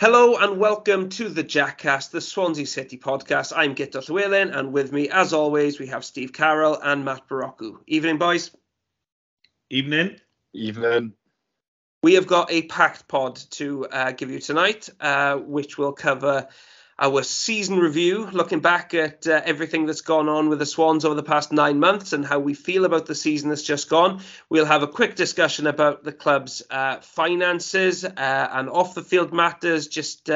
Hello and welcome to the Jackcast, the Swansea City podcast. I'm Gitta Llewellyn, and with me, as always, we have Steve Carroll and Matt Barocu. Evening, boys. Evening. Evening. We have got a packed pod to give you tonight, which will cover our season review, looking back at everything that's gone on with the Swans over the past 9 months and how we feel about the season that's just gone. We'll have a quick discussion about the club's finances and off-the-field matters just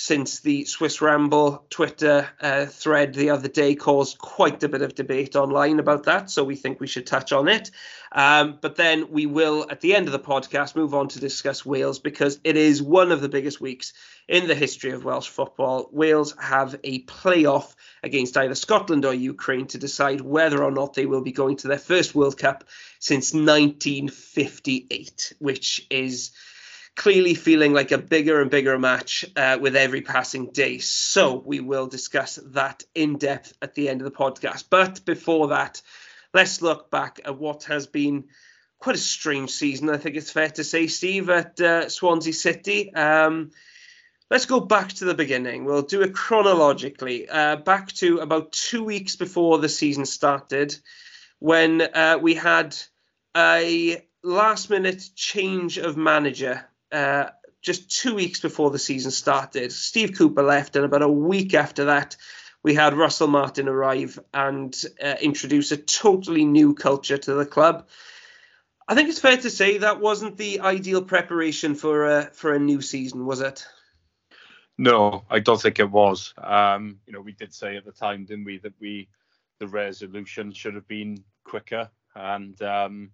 since the Swiss Ramble Twitter thread the other day caused quite a bit of debate online about that, so we think we should touch on it. But then we will, at the end of the podcast, move on to discuss Wales, because it is one of the biggest weeks in the history of Welsh football. Wales have a playoff against either Scotland or Ukraine to decide whether or not they will be going to their first World Cup since 1958, which is clearly feeling like a bigger and bigger match with every passing day. So we will discuss that in depth at the end of the podcast. But before that, let's look back at what has been quite a strange season, I think it's fair to say, Steve, at Swansea City. Let's go back to the beginning. We'll do it chronologically, back to about 2 weeks before the season started, when we had a last-minute change of manager just 2 weeks before the season started. Steve Cooper left, and about a week after that, we had Russell Martin arrive and introduce a totally new culture to the club. I think it's fair to say that wasn't the ideal preparation for a new season, was it? No, I don't think it was. We did say at the time, didn't we, that the resolution should have been quicker, and I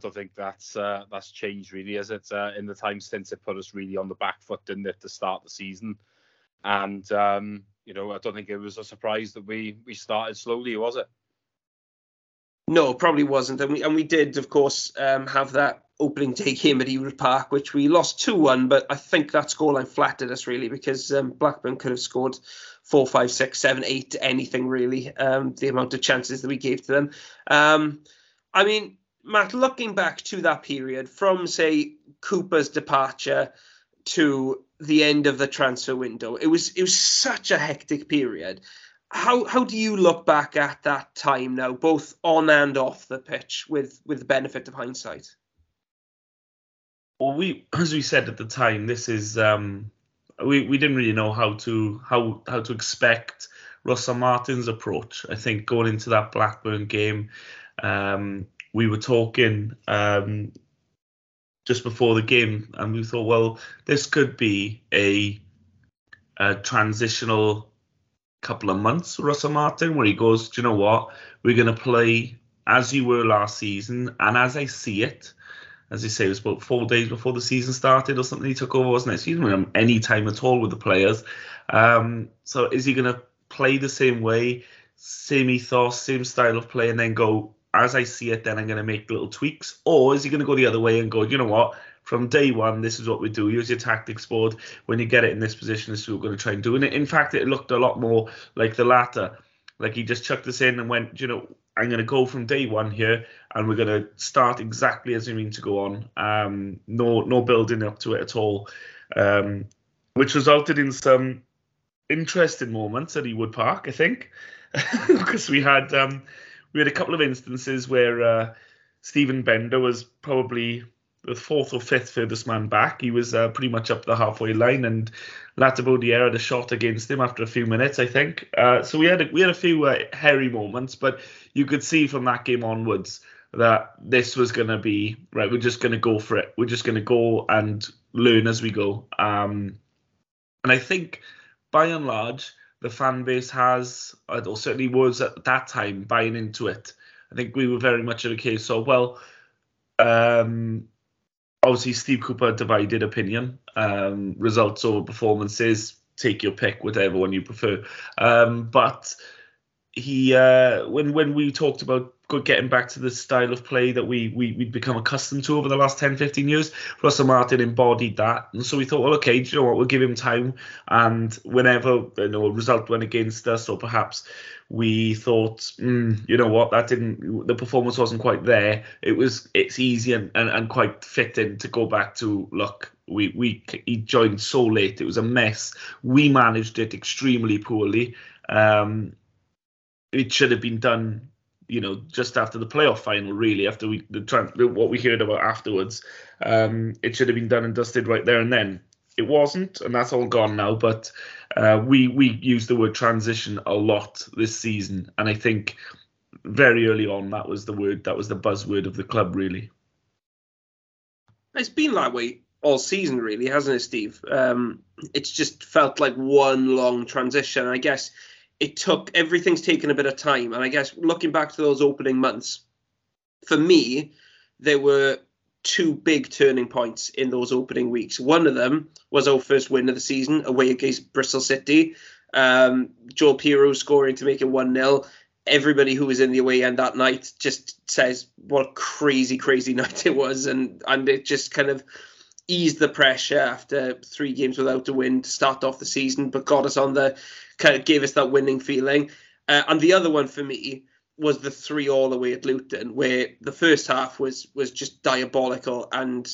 don't think that's changed really, has it? In the time since, it put us really on the back foot, didn't it, to start the season? And I don't think it was a surprise that we started slowly, was it? No, probably wasn't. And we did, of course, have that opening day game at Ewood Park, which we lost 2-1. But I think that scoreline flattered us really, because Blackburn could have scored 4, 5, 6, 7, 8, anything really. The amount of chances that we gave to them. Matt, looking back to that period from, say, Cooper's departure to the end of the transfer window, it was such a hectic period. How do you look back at that time now, both on and off the pitch, with the benefit of hindsight? Well, as we said at the time, this is we didn't really know how to expect Russell Martin's approach. I think going into that Blackburn game, we were talking just before the game, and we thought, well, this could be a transitional couple of months for Russell Martin, where he goes, do you know what, we're going to play as you were last season. And as I see it, as you say, it was about 4 days before the season started or something, he took over, wasn't it? So he didn't have any time at all with the players. So is he going to play the same way, same ethos, same style of play, and then go, as I see it, then I'm going to make little tweaks? Or is he going to go the other way and go, you know what, from day one, this is what we do. Use your tactics board. When you get it in this position, this is what we're going to try and do. And in fact, it looked a lot more like the latter. Like he just chucked us in and went, I'm going to go from day one here, and we're going to start exactly as we mean to go on. No building up to it at all, which resulted in some interesting moments at Ewood Park, I think, because we had a couple of instances where Stephen Bender was probably the fourth or fifth furthest man back. He was pretty much up the halfway line, and Latabaudiere had a shot against him after a few minutes, I think. So we had a few hairy moments, but you could see from that game onwards that this was going to be, right, we're just going to go for it. We're just going to go and learn as we go. And I think, by and large, the fan base has, or certainly was at that time, buying into it. I think we were very much in a case of, well, obviously, Steve Cooper, divided opinion, results over performances, take your pick, whatever one you prefer. But he, when we talked about getting back to the style of play that we'd become accustomed to over the last 10, 15 years. Russell Martin embodied that. And so we thought, well, okay, do you know what? We'll give him time. And whenever, you know, a result went against us, or perhaps we thought, you know what, the performance wasn't quite there. It's easy and quite fitting to go back to, look, he joined so late. It was a mess. We managed it extremely poorly. It should have been done, you know, just after the playoff final, really, after what we heard about afterwards. It should have been done and dusted right there and then. It wasn't, and that's all gone now. But we used the word transition a lot this season, and I think very early on that was the word, that was the buzzword of the club, really. It's been that way all season, really, hasn't it, Steve? It's just felt like one long transition. I guess everything's taken a bit of time, and I guess looking back to those opening months, for me, there were two big turning points in those opening weeks. One of them was our first win of the season away against Bristol City. Joël Piroe scoring to make it 1-0. Everybody who was in the away end that night just says what a crazy, crazy night it was, and it just kind of eased the pressure after three games without a win to start off the season, but got us on the kind of gave us that winning feeling. And the other one for me was the 3-3 away at Luton, where the first half was just diabolical and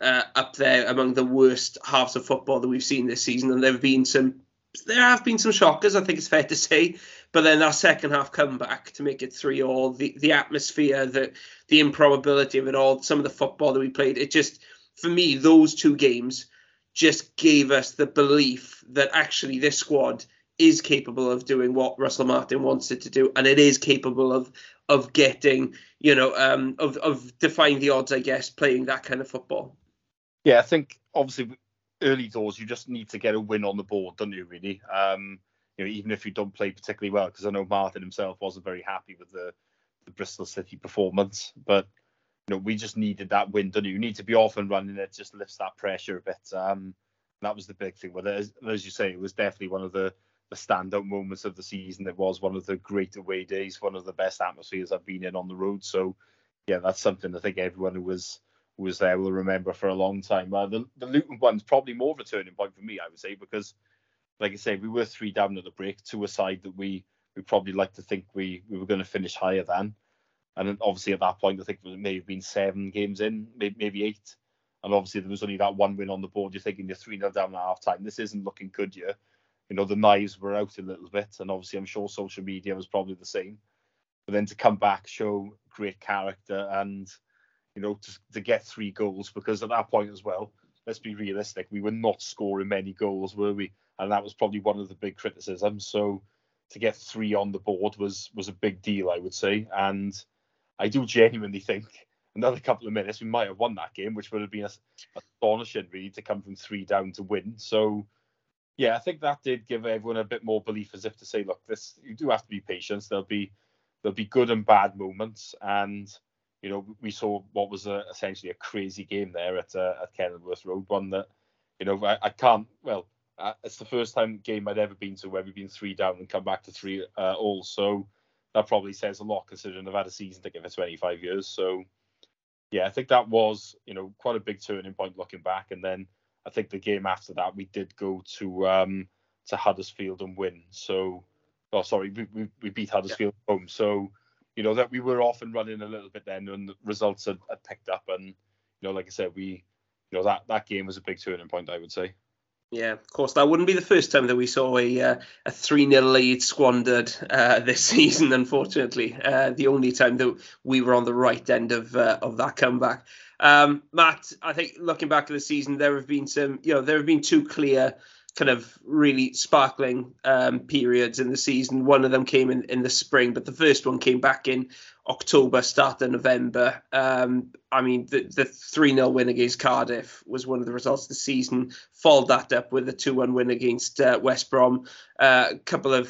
up there among the worst halves of football that we've seen this season. And there have been some shockers, I think it's fair to say. But then that second half comeback to make it 3-3, the atmosphere, the improbability of it all, some of the football that we played, it just, for me, those two games just gave us the belief that actually this squad is capable of doing what Russell Martin wants it to do, and it is capable of getting, you know, of defying the odds, I guess, playing that kind of football. Yeah, I think obviously early doors you just need to get a win on the board, don't you? Really, you know, even if you don't play particularly well, because I know Martin himself wasn't very happy with the Bristol City performance, but you know, we just needed that win, don't you? You need to be off and running. It just lifts that pressure a bit. That was the big thing. Well, as you say, it was definitely one of the standout moments of the season. It was one of the great away days, one of the best atmospheres I've been in on the road. So, yeah, that's something I think everyone who was there will remember for a long time. The Luton one's probably more of a turning point for me, I would say, because, like I say, we were 3 down at the break, to a side that we probably like to think we were going to finish higher than. And obviously at that point, I think it may have been 7 games in, maybe 8. And obviously there was only that one win on the board. You're thinking you're 3-0 down at half-time. This isn't looking good, yeah. You know, the knives were out a little bit. And obviously I'm sure social media was probably the same. But then to come back, show great character and, you know, to get 3 goals. Because at that point as well, let's be realistic, we were not scoring many goals, were we? And that was probably one of the big criticisms. So to get 3 on the board was a big deal, I would say. And I do genuinely think another couple of minutes, we might have won that game, which would have been astonishing, really, to come from 3 down to win. So, yeah, I think that did give everyone a bit more belief, as if to say, look, this, you do have to be patient. There'll be good and bad moments. And, you know, we saw what was essentially a crazy game there at Kenilworth Road, one that, you know, it's the first game I'd ever been to where we've been 3 down and come back to 3-3. So, that probably says a lot, considering I've had a season to give it 25 years. So, yeah, I think that was, you know, quite a big turning point looking back. And then I think the game after that, we did go to Huddersfield and win. So, we beat Huddersfield home. So, you know, that we were off and running a little bit then, and the results had picked up. And, you know, like I said, we, you know, that game was a big turning point, I would say. Yeah, of course, that wouldn't be the first time that we saw a 3-0 lead squandered this season, unfortunately. The only time that we were on the right end of that comeback. Matt, I think looking back at the season, there have been two clear kind of really sparkling periods in the season. One of them came in the spring, but the first one came back in October, start of November. I mean, the 3-0 win against Cardiff was one of the results of the season. Followed that up with a 2-1 win against West Brom. A couple of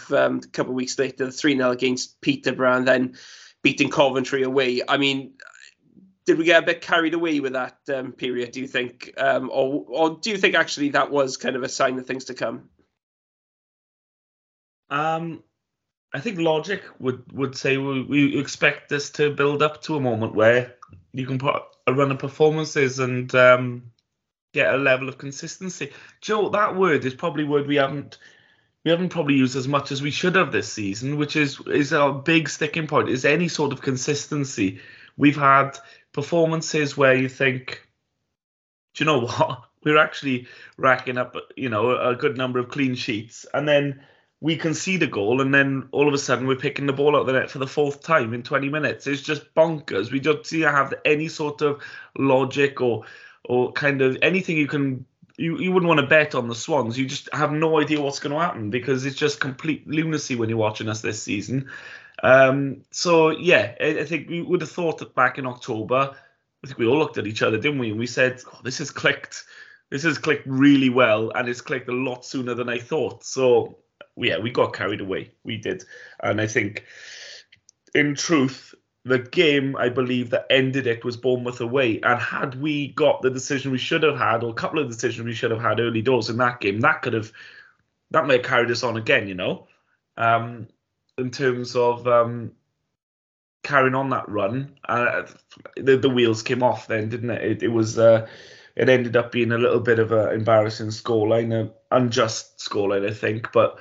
weeks later, the 3-0 against Peterborough, and then beating Coventry away. I mean, did we get a bit carried away with that period, do you think? Or do you think actually that was kind of a sign of things to come? I think logic would say we expect this to build up to a moment where you can put a run of performances and get a level of consistency. Joe, that word is probably a word we haven't probably used as much as we should have this season, which is our big sticking point, is any sort of consistency. We've had performances where you think, do you know what? We're actually racking up, a good number of clean sheets, and then we concede a goal, and then all of a sudden we're picking the ball out of the net for the fourth time in 20 minutes. It's just bonkers. We don't seem to have any sort of logic or kind of anything you can... You wouldn't want to bet on the Swans. You just have no idea what's going to happen because it's just complete lunacy when you're watching us this season. I think we would have thought that back in October, I think we all looked at each other, didn't we? And we said, this has clicked. This has clicked really well, and it's clicked a lot sooner than I thought. So, yeah, we got carried away. We did. And I think, in truth, the game, I believe, that ended it was Bournemouth away. And had we got the decision we should have had, or a couple of decisions we should have had early doors in that game, that may have carried us on again, in terms of carrying on that run. The wheels came off then, didn't it? It ended up being a little bit of an embarrassing scoreline, an unjust scoreline, I think. But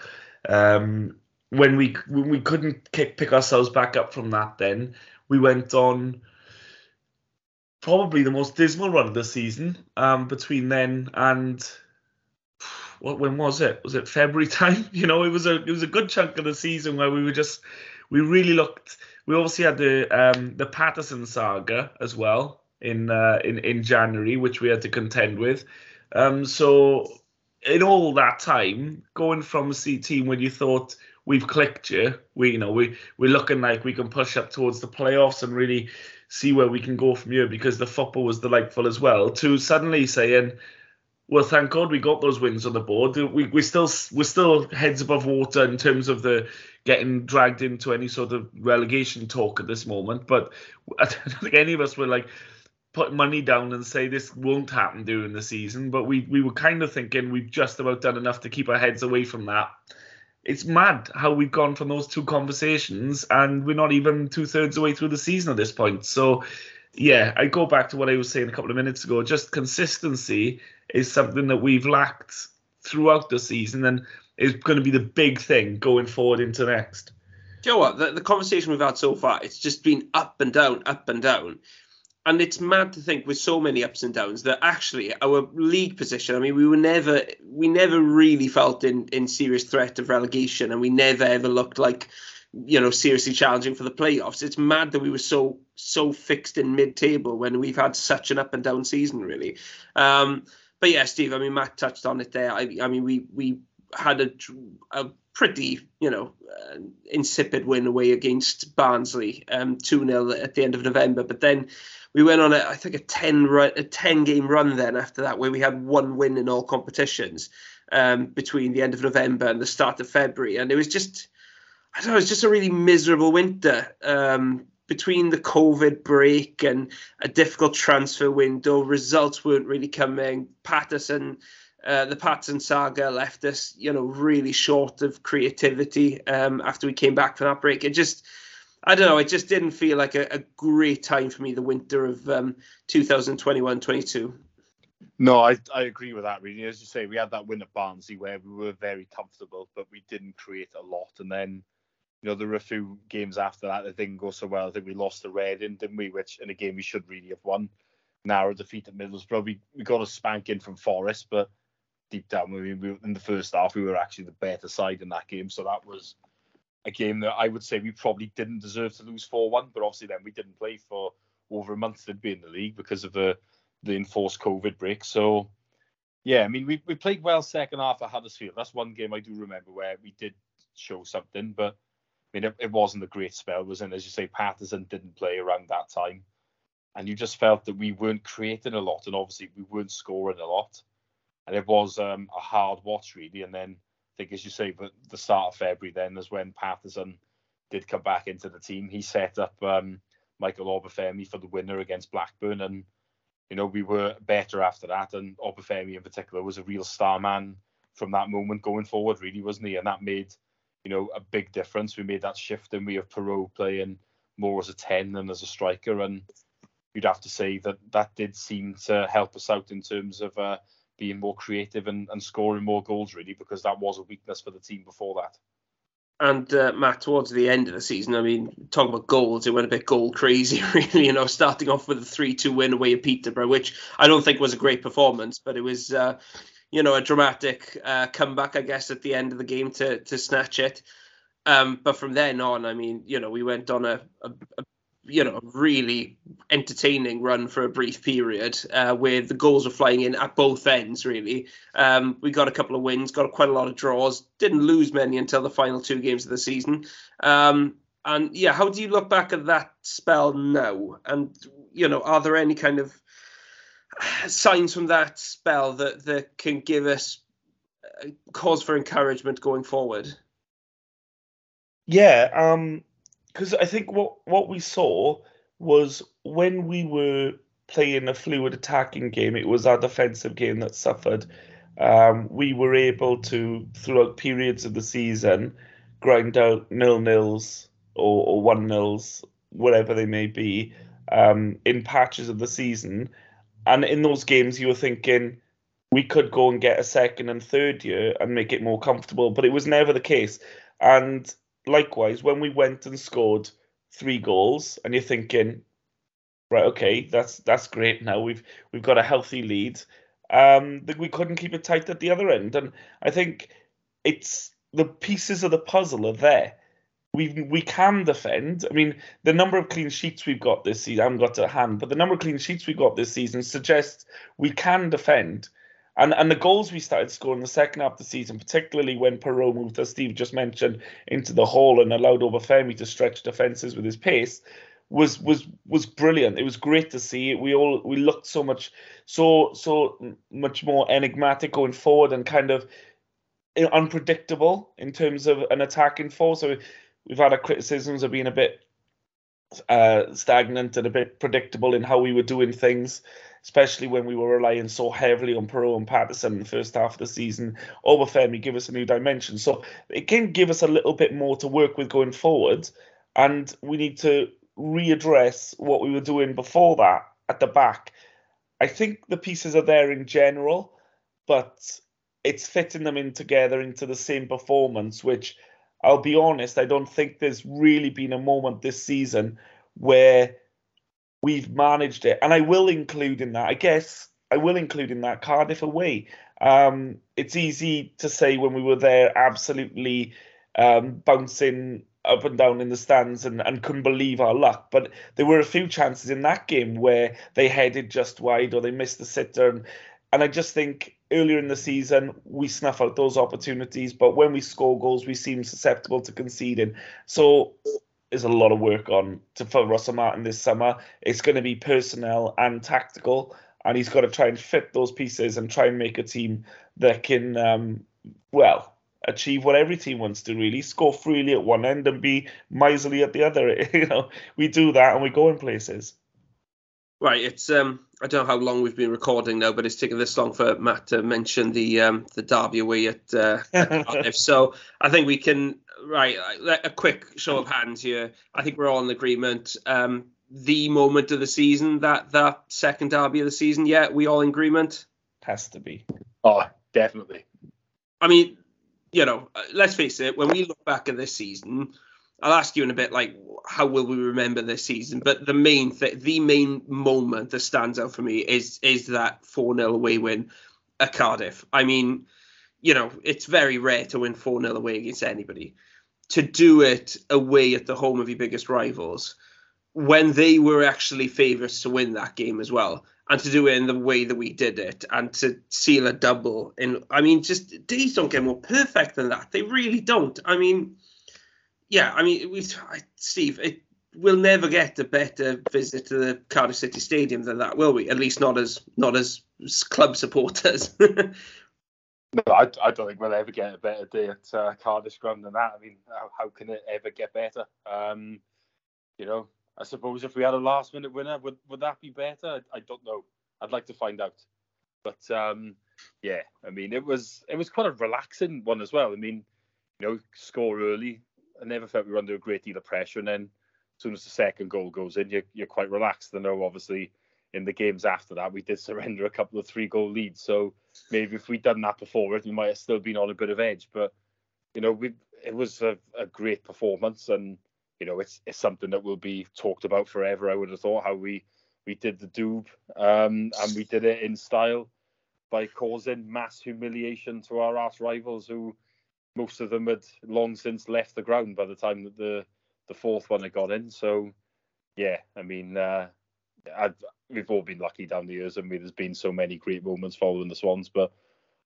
when we couldn't pick ourselves back up from that, then we went on probably the most dismal run of the season between then and when was it? Was it February time? It was a good chunk of the season where we were just we obviously had the Patterson saga as well in January, which we had to contend with. So in all that time, going from a C team when you thought, we've clicked you. We're looking like we can push up towards the playoffs and really see where we can go from here because the football was delightful as well. To suddenly saying, well, thank God we got those wins on the board. We're still heads above water in terms of the getting dragged into any sort of relegation talk at this moment. But I don't think any of us were like put money down and say this won't happen during the season. But we were kind of thinking we've just about done enough to keep our heads away from that. It's mad how we've gone from those two conversations and we're not even 2/3 away through the season at this point. So, yeah, I go back to what I was saying a couple of minutes ago. Just consistency is something that we've lacked throughout the season and is going to be the big thing going forward into next. Do you know what? The conversation we've had so far, it's just been up and down, up and down. And it's mad to think with so many ups and downs that actually our league position, I mean, we never really felt in serious threat of relegation and we never ever looked like, seriously challenging for the playoffs. It's mad that we were so fixed in mid-table when we've had such an up and down season, really. But yeah, Steve, I mean, Matt touched on it there. I mean, we had a pretty, insipid win away against Barnsley, 2-0 at the end of November. But then we went on, a 10-game run then after that, where we had one win in all competitions between the end of November and the start of February. And it was just, it was just a really miserable winter between the COVID break and a difficult transfer window. Results weren't really coming. The Patterson saga left us, really short of creativity after we came back from that break. It just didn't feel like a great time for me, the winter of 2021-22. No, I agree with that, really. As you say, we had that win at Barnsley where we were very comfortable, but we didn't create a lot. And then, there were a few games after that that didn't go so well. I think we lost to Reading, didn't we? Which, in a game we should really have won. Narrow defeat at Middlesbrough. We got a spanking from Forest, but deep down, in the first half, we were actually the better side in that game. So that was a game that I would say we probably didn't deserve to lose 4-1. But obviously then we didn't play for over a month they'd be in the league because of the enforced COVID break. So, yeah, I mean, we played well second half at Huddersfield. That's one game I do remember where we did show something. But, I mean, it wasn't a great spell, was it? As you say, Patterson didn't play around that time. And you just felt that we weren't creating a lot. And obviously, we weren't scoring a lot. And it was a hard watch, really. And then, I think, as you say, but the start of February then is when Patterson did come back into the team. He set up Michael Obafemi for the winner against Blackburn. And, we were better after that. And Obafemi in particular was a real star man from that moment going forward, really, wasn't he? And that made you know, a big difference. We made that shift and we have Piroe playing more as a 10 than as a striker. And you'd have to say that that did seem to help us out in terms of being more creative and scoring more goals, really, because that was a weakness for the team before that. And Matt, towards the end of the season, I mean, talking about goals, it went a bit goal crazy, really, you know, starting off with a 3-2 win away at Peterborough, which I don't think was a great performance, but it was, you know, a dramatic comeback, I guess, at the end of the game to snatch it. But from then on, I mean, you know, we went on a you know, really entertaining run for a brief period where the goals were flying in at both ends, really. We got a couple of wins, got quite a lot of draws, didn't lose many until the final two games of the season. And, yeah, how do you look back at that spell now? And, you know, are there any kind of signs from that spell that can give us cause for encouragement going forward? Yeah, because I think what we saw was when we were playing a fluid attacking game, it was our defensive game that suffered. We were able to, throughout periods of the season, grind out 0-0s or 1-0s, whatever they may be, in patches of the season. And in those games, you were thinking, we could go and get a second and third year and make it more comfortable. But it was never the case. And likewise, when we went and scored three goals, and you're thinking, right, okay, that's great. Now we've got a healthy lead. That we couldn't keep it tight at the other end, and I think it's the pieces of the puzzle are there. We can defend. I mean, the number of clean sheets we've got this season, I haven't got to hand, but the number of clean sheets we got this season suggests we can defend. And the goals we started scoring the second half of the season, particularly when Piroe moved, as Steve just mentioned, into the hole and allowed Obafemi to stretch defences with his pace, was brilliant. It was great to see. We looked so much more enigmatic going forward and kind of unpredictable in terms of an attacking force. So we've had our criticisms of being a bit stagnant and a bit predictable in how we were doing things, especially when we were relying so heavily on Piroe and Patterson in the first half of the season. Obafemi gave us a new dimension. So it can give us a little bit more to work with going forward. And we need to readdress what we were doing before that at the back. I think the pieces are there in general, but it's fitting them in together into the same performance, which, I'll be honest, I don't think there's really been a moment this season where we've managed it. And I will include in that, Cardiff away. It's easy to say when we were there, absolutely bouncing up and down in the stands and couldn't believe our luck. But there were a few chances in that game where they headed just wide or they missed the sitter. And I just think earlier in the season, we snuff out those opportunities. But when we score goals, we seem susceptible to conceding. So there's a lot of work for Russell Martin this summer. It's going to be personnel and tactical, and he's got to try and fit those pieces and try and make a team that can, achieve what every team wants to really, score freely at one end and be miserly at the other. You know, we do that and we go in places. Right, it's I don't know how long we've been recording now, but it's taken this long for Matt to mention the Derby away at Cardiff. So I think we can. Right, a quick show of hands here. I think we're all in agreement. The moment of the season, that second derby of the season, yeah, we all in agreement? Has to be. Oh, definitely. I mean, you know, let's face it, when we look back at this season, I'll ask you in a bit, like, how will we remember this season? But the main moment that stands out for me is that 4-0 away win at Cardiff. I mean, you know, it's very rare to win 4-0 away against anybody. To do it away at the home of your biggest rivals, when they were actually favourites to win that game as well, and to do it in the way that we did it, and to seal a double. And I mean, just days don't get more perfect than that. They really don't. I mean, yeah, I mean, Steve, we'll never get a better visit to the Cardiff City Stadium than that, will we? At least not as club supporters. No, I don't think we'll ever get a better day at Cardiff Ground than that. I mean, how can it ever get better? You know, I suppose if we had a last-minute winner, would that be better? I don't know. I'd like to find out. But, yeah, I mean, it was quite a relaxing one as well. I mean, you know, score early. I never felt we were under a great deal of pressure. And then as soon as the second goal goes in, you're quite relaxed. I know, obviously, in the games after that, we did surrender a couple of 3-goal leads. So maybe if we'd done that before it, we might have still been on a bit of edge. But, you know, it was a great performance. And, you know, it's something that will be talked about forever, I would have thought, how we did the Doob and we did it in style by causing mass humiliation to our arse rivals, who most of them had long since left the ground by the time that the fourth one had got in. So, yeah, I mean, we've all been lucky down the years, and there's been so many great moments following the Swans, but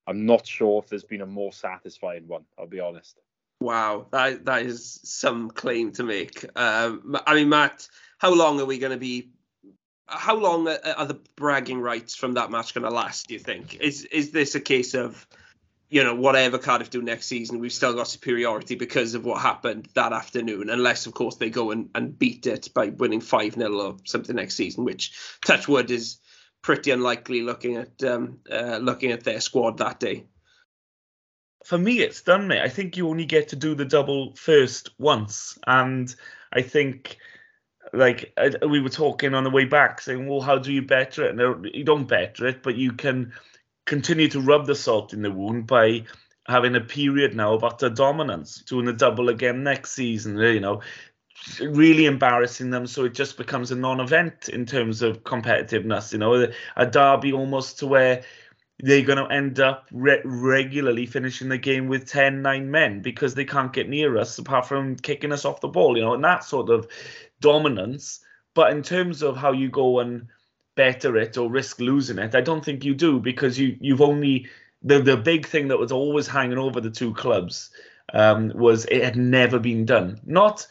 I'm not sure if there's been a more satisfying one, I'll be honest. Wow, that is some claim to make. I mean, Matt, how long are the bragging rights from that match going to last, do you think? Is this a case of, you know, whatever Cardiff do next season, we've still got superiority because of what happened that afternoon, unless, of course, they go and beat it by winning 5-0 or something next season, which, touch wood, is pretty unlikely looking at their squad that day. For me, it's done, mate. I think you only get to do the double first once. And I think, like, we were talking on the way back, saying, well, how do you better it? No, you don't better it, but you can continue to rub the salt in the wound by having a period now of utter dominance, doing the double again next season, you know, really embarrassing them. So it just becomes a non-event in terms of competitiveness, you know, a derby almost to where they're going to end up regularly finishing the game with 10, 9 men because they can't get near us apart from kicking us off the ball, you know, and that sort of dominance. But in terms of how you go and better it or risk losing it, I don't think you do, because you've only the big thing that was always hanging over the two clubs was it had never been done. Not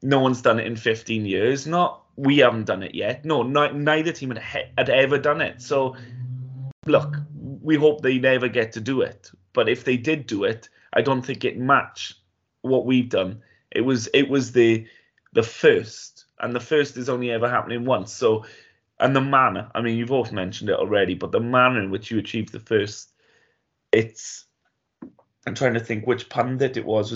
no one's done it in 15 years, not we haven't done it yet. No, neither team had ever done it. So look, we hope they never get to do it, but if they did do it, I don't think it matched what we've done. It was the first, and the first is only ever happening once. So, and the manner, I mean, you've both mentioned it already, but the manner in which you achieved the first, I'm trying to think which pundit it was.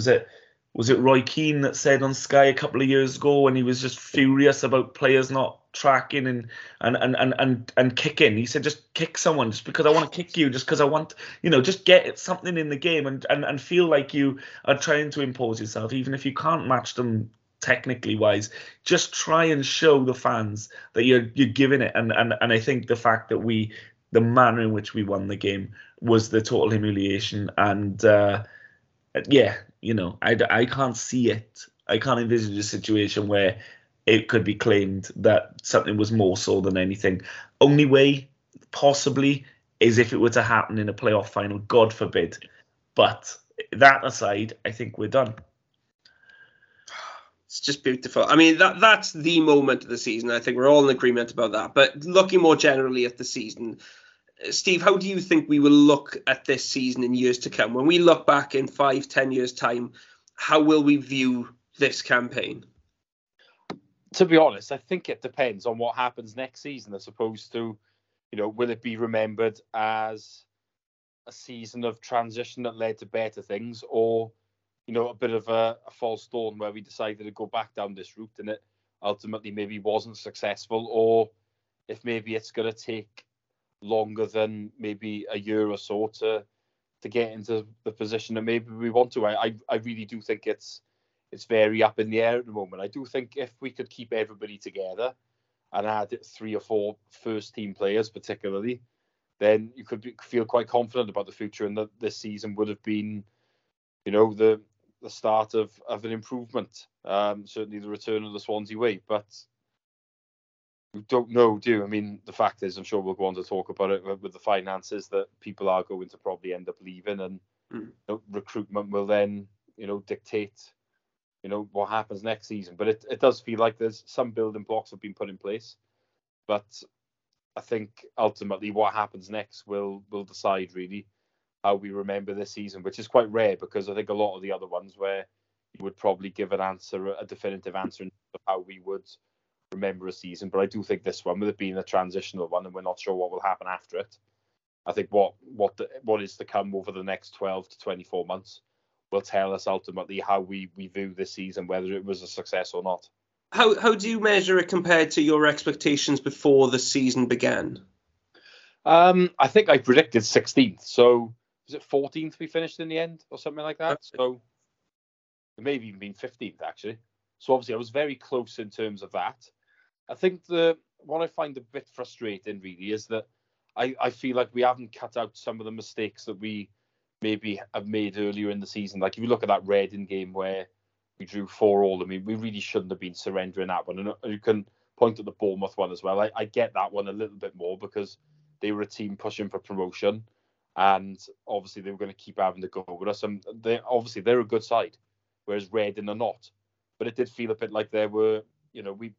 Was it Roy Keane that said on Sky a couple of years ago when he was just furious about players not tracking and kicking? He said, just kick someone, just because I want to kick you, just because I want, you know, just get something in the game and feel like you are trying to impose yourself, even if you can't match them technically wise. Just try and show the fans that you're giving it, and I think the fact that the manner in which we won the game was the total humiliation, and yeah, you know, I can't see it. I can't envision a situation where it could be claimed that something was more so than anything. Only way possibly is if it were to happen in a playoff final, God forbid. But that aside, I think we're done. It's just beautiful. I mean, that's the moment of the season. I think we're all in agreement about that. But looking more generally at the season, Steve, how do you think we will look at this season in years to come? When we look back in 5-10 years' time, how will we view this campaign? To be honest, I think it depends on what happens next season, as opposed to, you know, will it be remembered as a season of transition that led to better things, or, you know, a bit of a false dawn where we decided to go back down this route and it ultimately maybe wasn't successful, or if maybe it's going to take longer than maybe a year or so to get into the position that maybe we want to. I really do think it's very up in the air at the moment. I do think if we could keep everybody together and add 3 or 4 first-team players particularly, then you could feel quite confident about the future, and that this season would have been, you know, the start of an improvement, certainly the return of the Swansea way. But we don't know, do you? I mean, the fact is, I'm sure we'll go on to talk about it with the finances, that people are going to probably end up leaving, and you know, recruitment will then, you know, dictate, you know, what happens next season. But it does feel like there's some building blocks have been put in place. But I think ultimately what happens next will decide really how we remember this season, which is quite rare, because I think a lot of the other ones where you would probably give an answer, a definitive answer in terms of how we would remember a season. But I do think this one, with it being a transitional one and we're not sure what will happen after it, I think what is to come over the next 12 to 24 months will tell us ultimately how we view this season, whether it was a success or not. How do you measure it compared to your expectations before the season began? I think I predicted 16th. So was it 14th we finished in the end or something like that? So it may have even been 15th, actually. So obviously I was very close in terms of that. I think what I find a bit frustrating really is that I feel like we haven't cut out some of the mistakes that we maybe have made earlier in the season. Like if you look at that Reading game where we drew 4-4, I mean, we really shouldn't have been surrendering that one. And you can point at the Bournemouth one as well. I get that one a little bit more because they were a team pushing for promotion and obviously they were going to keep having to go with us. And they're a good side, whereas Reading are not. But it did feel a bit like there were, you know, we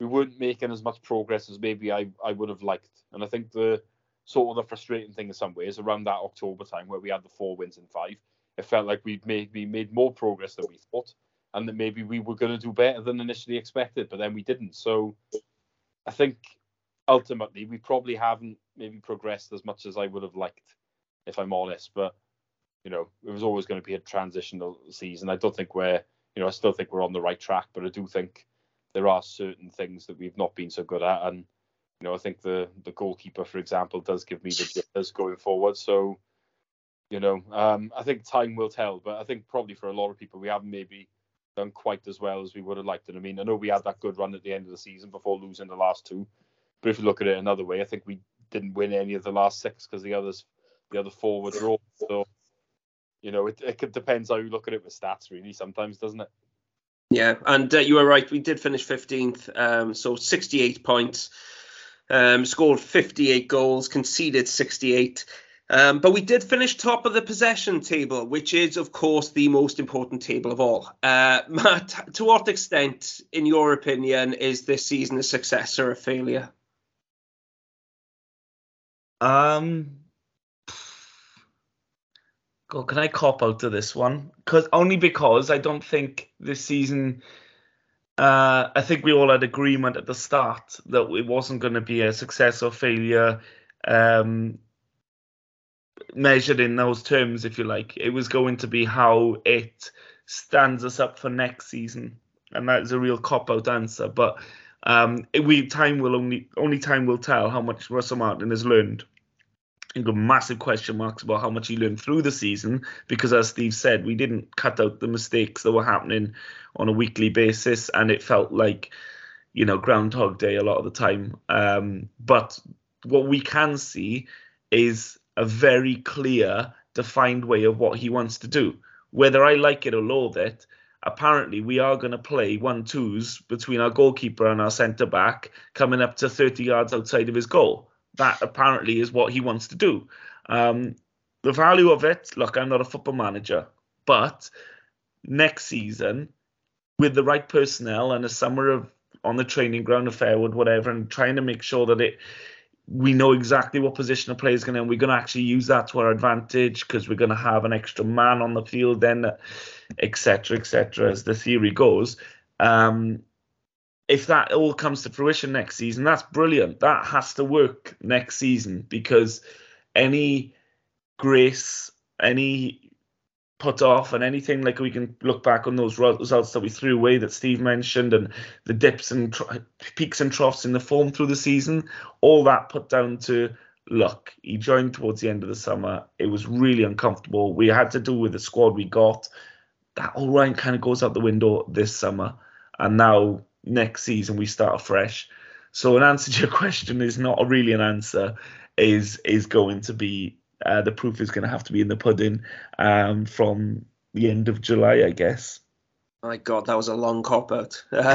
weren't making as much progress as maybe I would have liked. And I think the sort of the frustrating thing in some ways around that October time where we had the 4 wins in 5, it felt like we'd made more progress than we thought and that maybe we were going to do better than initially expected, but then we didn't. So I think ultimately we probably haven't maybe progressed as much as I would have liked, if I'm honest. But, you know, it was always going to be a transitional season. I don't think I still think we're on the right track, but I do think there are certain things that we've not been so good at. And, you know, I think the goalkeeper, for example, does give me the jitters going forward. So, you know, I think time will tell. But I think probably for a lot of people, we haven't maybe done quite as well as we would have liked. And I mean, I know we had that good run at the end of the season before losing the last 2. But if you look at it another way, I think we didn't win any of the last 6 because the other 4 were drawn. So, you know, it depends how you look at it with stats, really, sometimes, doesn't it? Yeah, and you were right. We did finish 15th, so 68 points, scored 58 goals, conceded 68. But we did finish top of the possession table, which is, of course, the most important table of all. Matt, to what extent, in your opinion, is this season a success or a failure? God, can I cop out to this one? Only because I don't think this season, I think we all had agreement at the start that it wasn't going to be a success or failure measured in those terms, if you like. It was going to be how it stands us up for next season. And that is a real cop-out answer. But time will tell how much Russell Martin has learned. You've got massive question marks about how much he learned through the season because, as Steve said, we didn't cut out the mistakes that were happening on a weekly basis, and it felt like, you know, Groundhog Day a lot of the time. But what we can see is a very clear, defined way of what he wants to do. Whether I like it or loathe it, apparently we are going to play 1-2s between our goalkeeper and our centre-back coming up to 30 yards outside of his goal. That apparently is what he wants to do. The value of it, look, I'm not a football manager, but next season, with the right personnel and a summer of on the training ground of Fairwood, whatever, and trying to make sure that we know exactly what position a player is going to, and we're going to actually use that to our advantage because we're going to have an extra man on the field then, et cetera, as the theory goes. If that all comes to fruition next season, that's brilliant. That has to work next season because any grace, any put off and anything like we can look back on those results that we threw away that Steve mentioned and the dips and peaks and troughs in the form through the season, all that put down to luck. He joined towards the end of the summer. It was really uncomfortable. We had to do with the squad we got. That all right kind of goes out the window this summer. And now next season we start afresh. So an answer to your question is not really an answer, is going to be the proof is going to have to be in the pudding from the end of July, I guess. My God, that was a long cop-out. Yeah,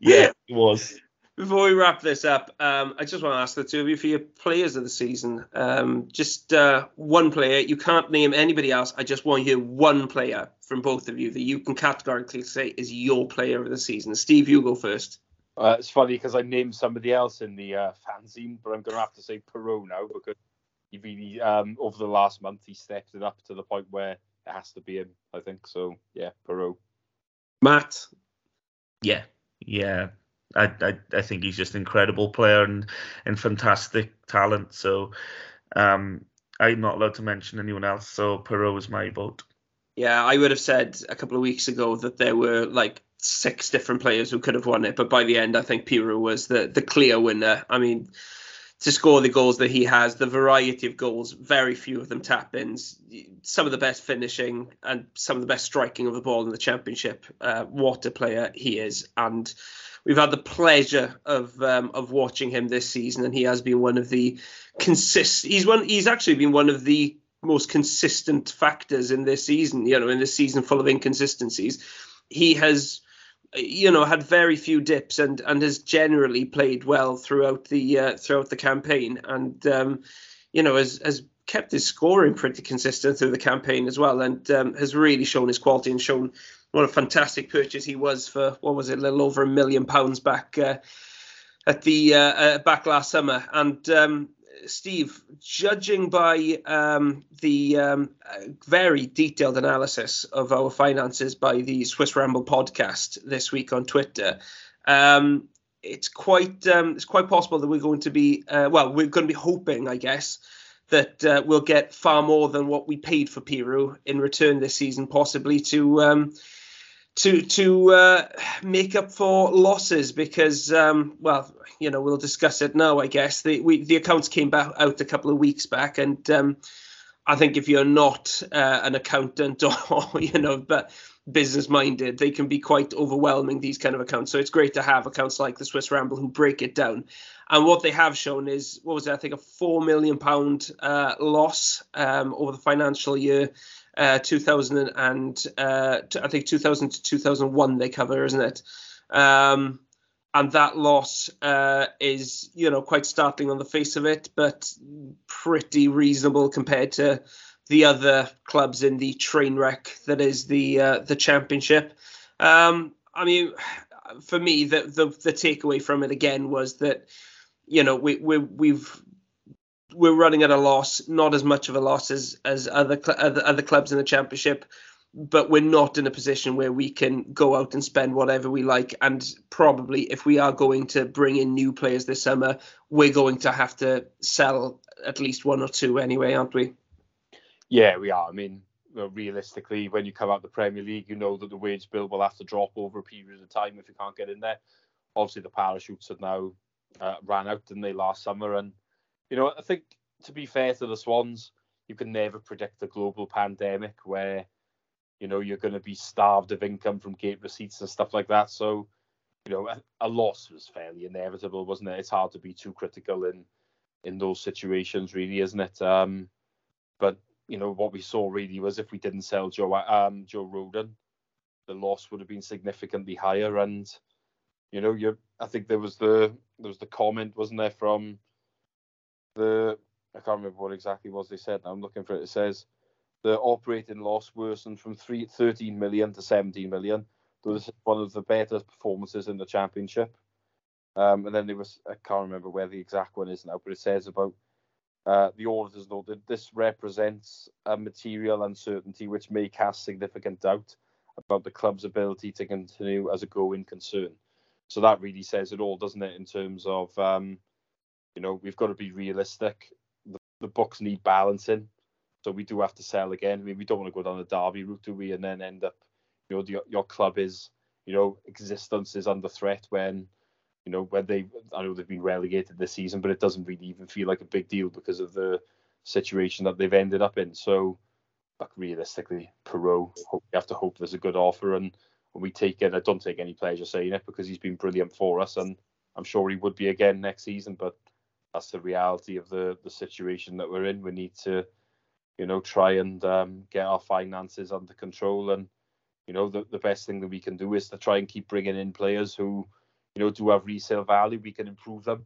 it was. Before we wrap this up, I just want to ask the two of you for your players of the season. One player. You can't name anybody else. I just want to hear one player from both of you that you can categorically say is your player of the season. Steve, you go first. It's funny because I named somebody else in the fanzine, but I'm going to have to say Piroe now because he really, over the last month, he stepped it up to the point where it has to be him, I think. So, yeah, Piroe. Matt? Yeah. I think he's just an incredible player and fantastic talent. So I'm not allowed to mention anyone else, so Piroe was my vote. Yeah, I would have said a couple of weeks ago that there were like 6 different players who could have won it, but by the end, I think Piroe was the clear winner. I mean, to score the goals that he has, the variety of goals, very few of them tap-ins, some of the best finishing and some of the best striking of the ball in the Championship. What a player he is. And we've had the pleasure of watching him this season, and he has been one of the he's actually been one of the most consistent factors in this season, you know, in this season full of inconsistencies. He has, you know, had very few dips and has generally played well throughout the campaign, and you know, has kept his scoring pretty consistent through the campaign as well, and has really shown his quality and shown what a fantastic purchase he was for a little over £1 million back at the back last summer. And Steve, judging by the very detailed analysis of our finances by the Swiss Ramble podcast this week on Twitter, it's quite possible that we're going to be hoping, I guess, that we'll get far more than what we paid for Piroe in return this season, possibly to make up for losses, because, you know, we'll discuss it now, I guess. The accounts came out a couple of weeks back, and I think if you're not an accountant or, you know, but business-minded, they can be quite overwhelming, these kind of accounts. So it's great to have accounts like the Swiss Ramble who break it down. And what they have shown is, a £4 million loss over the financial year, 2000 to 2001 they cover, isn't it? And that loss is, you know, quite startling on the face of it, but pretty reasonable compared to the other clubs in the train wreck that is the Championship. I mean, for me, the takeaway from it again was that, you know, we're running at a loss, not as much of a loss as other clubs in the Championship, but we're not in a position where we can go out and spend whatever we like. And probably if we are going to bring in new players this summer, we're going to have to sell at least one or two anyway, aren't we? Yeah, we are. I mean, realistically, when you come out of the Premier League, you know that the wage bill will have to drop over a period of time if you can't get in there. Obviously, the parachutes have now ran out, didn't they, last summer? And you know, I think, to be fair to the Swans, you can never predict a global pandemic where, you know, you're going to be starved of income from gate receipts and stuff like that. So, you know, a loss was fairly inevitable, wasn't it? It's hard to be too critical in those situations, really, isn't it? But, you know, what we saw really was if we didn't sell Joe Roden, the loss would have been significantly higher. And, you know, I think there was the comment, wasn't there, from I can't remember what exactly was they said. I'm looking for it. It says the operating loss worsened from 13 million to 17 million. So this is one of the better performances in the Championship. And then there was, I can't remember where the exact one is now, but it says about the auditors noted this represents a material uncertainty which may cast significant doubt about the club's ability to continue as a going concern. So that really says it all, doesn't it, in terms of you know, we've got to be realistic. The books need balancing, so we do have to sell again. I mean, we don't want to go down the Derby route, do we? And then end up, you know, your club is, you know, existence is under threat when, you know, I know they've been relegated this season, but it doesn't really even feel like a big deal because of the situation that they've ended up in. So, but realistically, Piroe, we have to hope there's a good offer, and when we take it, I don't take any pleasure saying it because he's been brilliant for us, and I'm sure he would be again next season, but that's the reality of the situation that we're in. We need to, you know, try and get our finances under control. And, you know, the best thing that we can do is to try and keep bringing in players who, you know, do have resale value. We can improve them.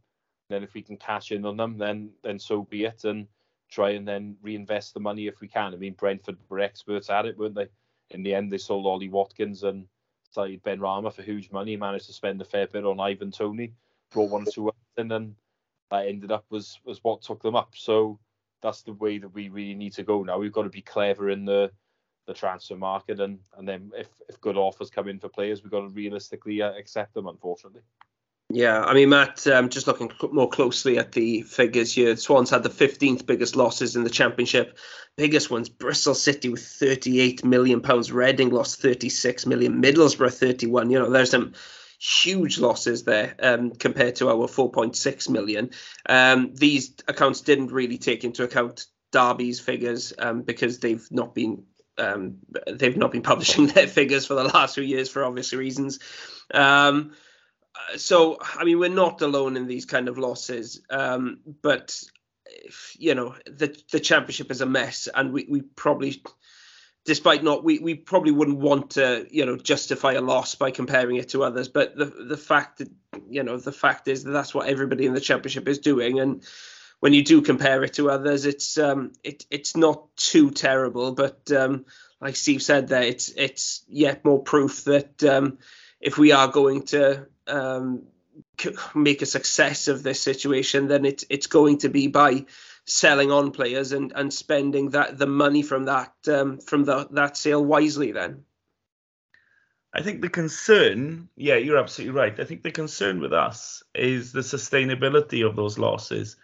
And then if we can cash in on them, then so be it. And try and then reinvest the money if we can. I mean, Brentford were experts at it, weren't they? In the end, they sold Ollie Watkins and started Ben Rama for huge money. Managed to spend a fair bit on Ivan Toney. Brought one or two up and then that ended up was what took them up. So that's the way that we really need to go now. We've got to be clever in the transfer market, and then if good offers come in for players, we've got to realistically accept them, unfortunately. Yeah, I mean, Matt, just looking more closely at the figures here, Swans had the 15th biggest losses in the Championship. Biggest ones, Bristol City with £38 million. Reading lost £36 million. Middlesbrough, £31 million. You know, there's some huge losses there compared to our £4.6 million. These accounts didn't really take into account Derby's figures because they've not been publishing their figures for the last few years for obvious reasons. So, I mean, we're not alone in these kind of losses, but, you know, the Championship is a mess, and we probably, despite not, we probably wouldn't want to, you know, justify a loss by comparing it to others. But the fact that, you know, the fact is that that's what everybody in the Championship is doing. And when you do compare it to others, it's not too terrible. But like Steve said there, it's yet more proof that if we are going to make a success of this situation, then it's going to be by selling on players and spending the money from that sale wisely. Then I think the concern, yeah, you're absolutely right. I think the concern with us is the sustainability of those losses.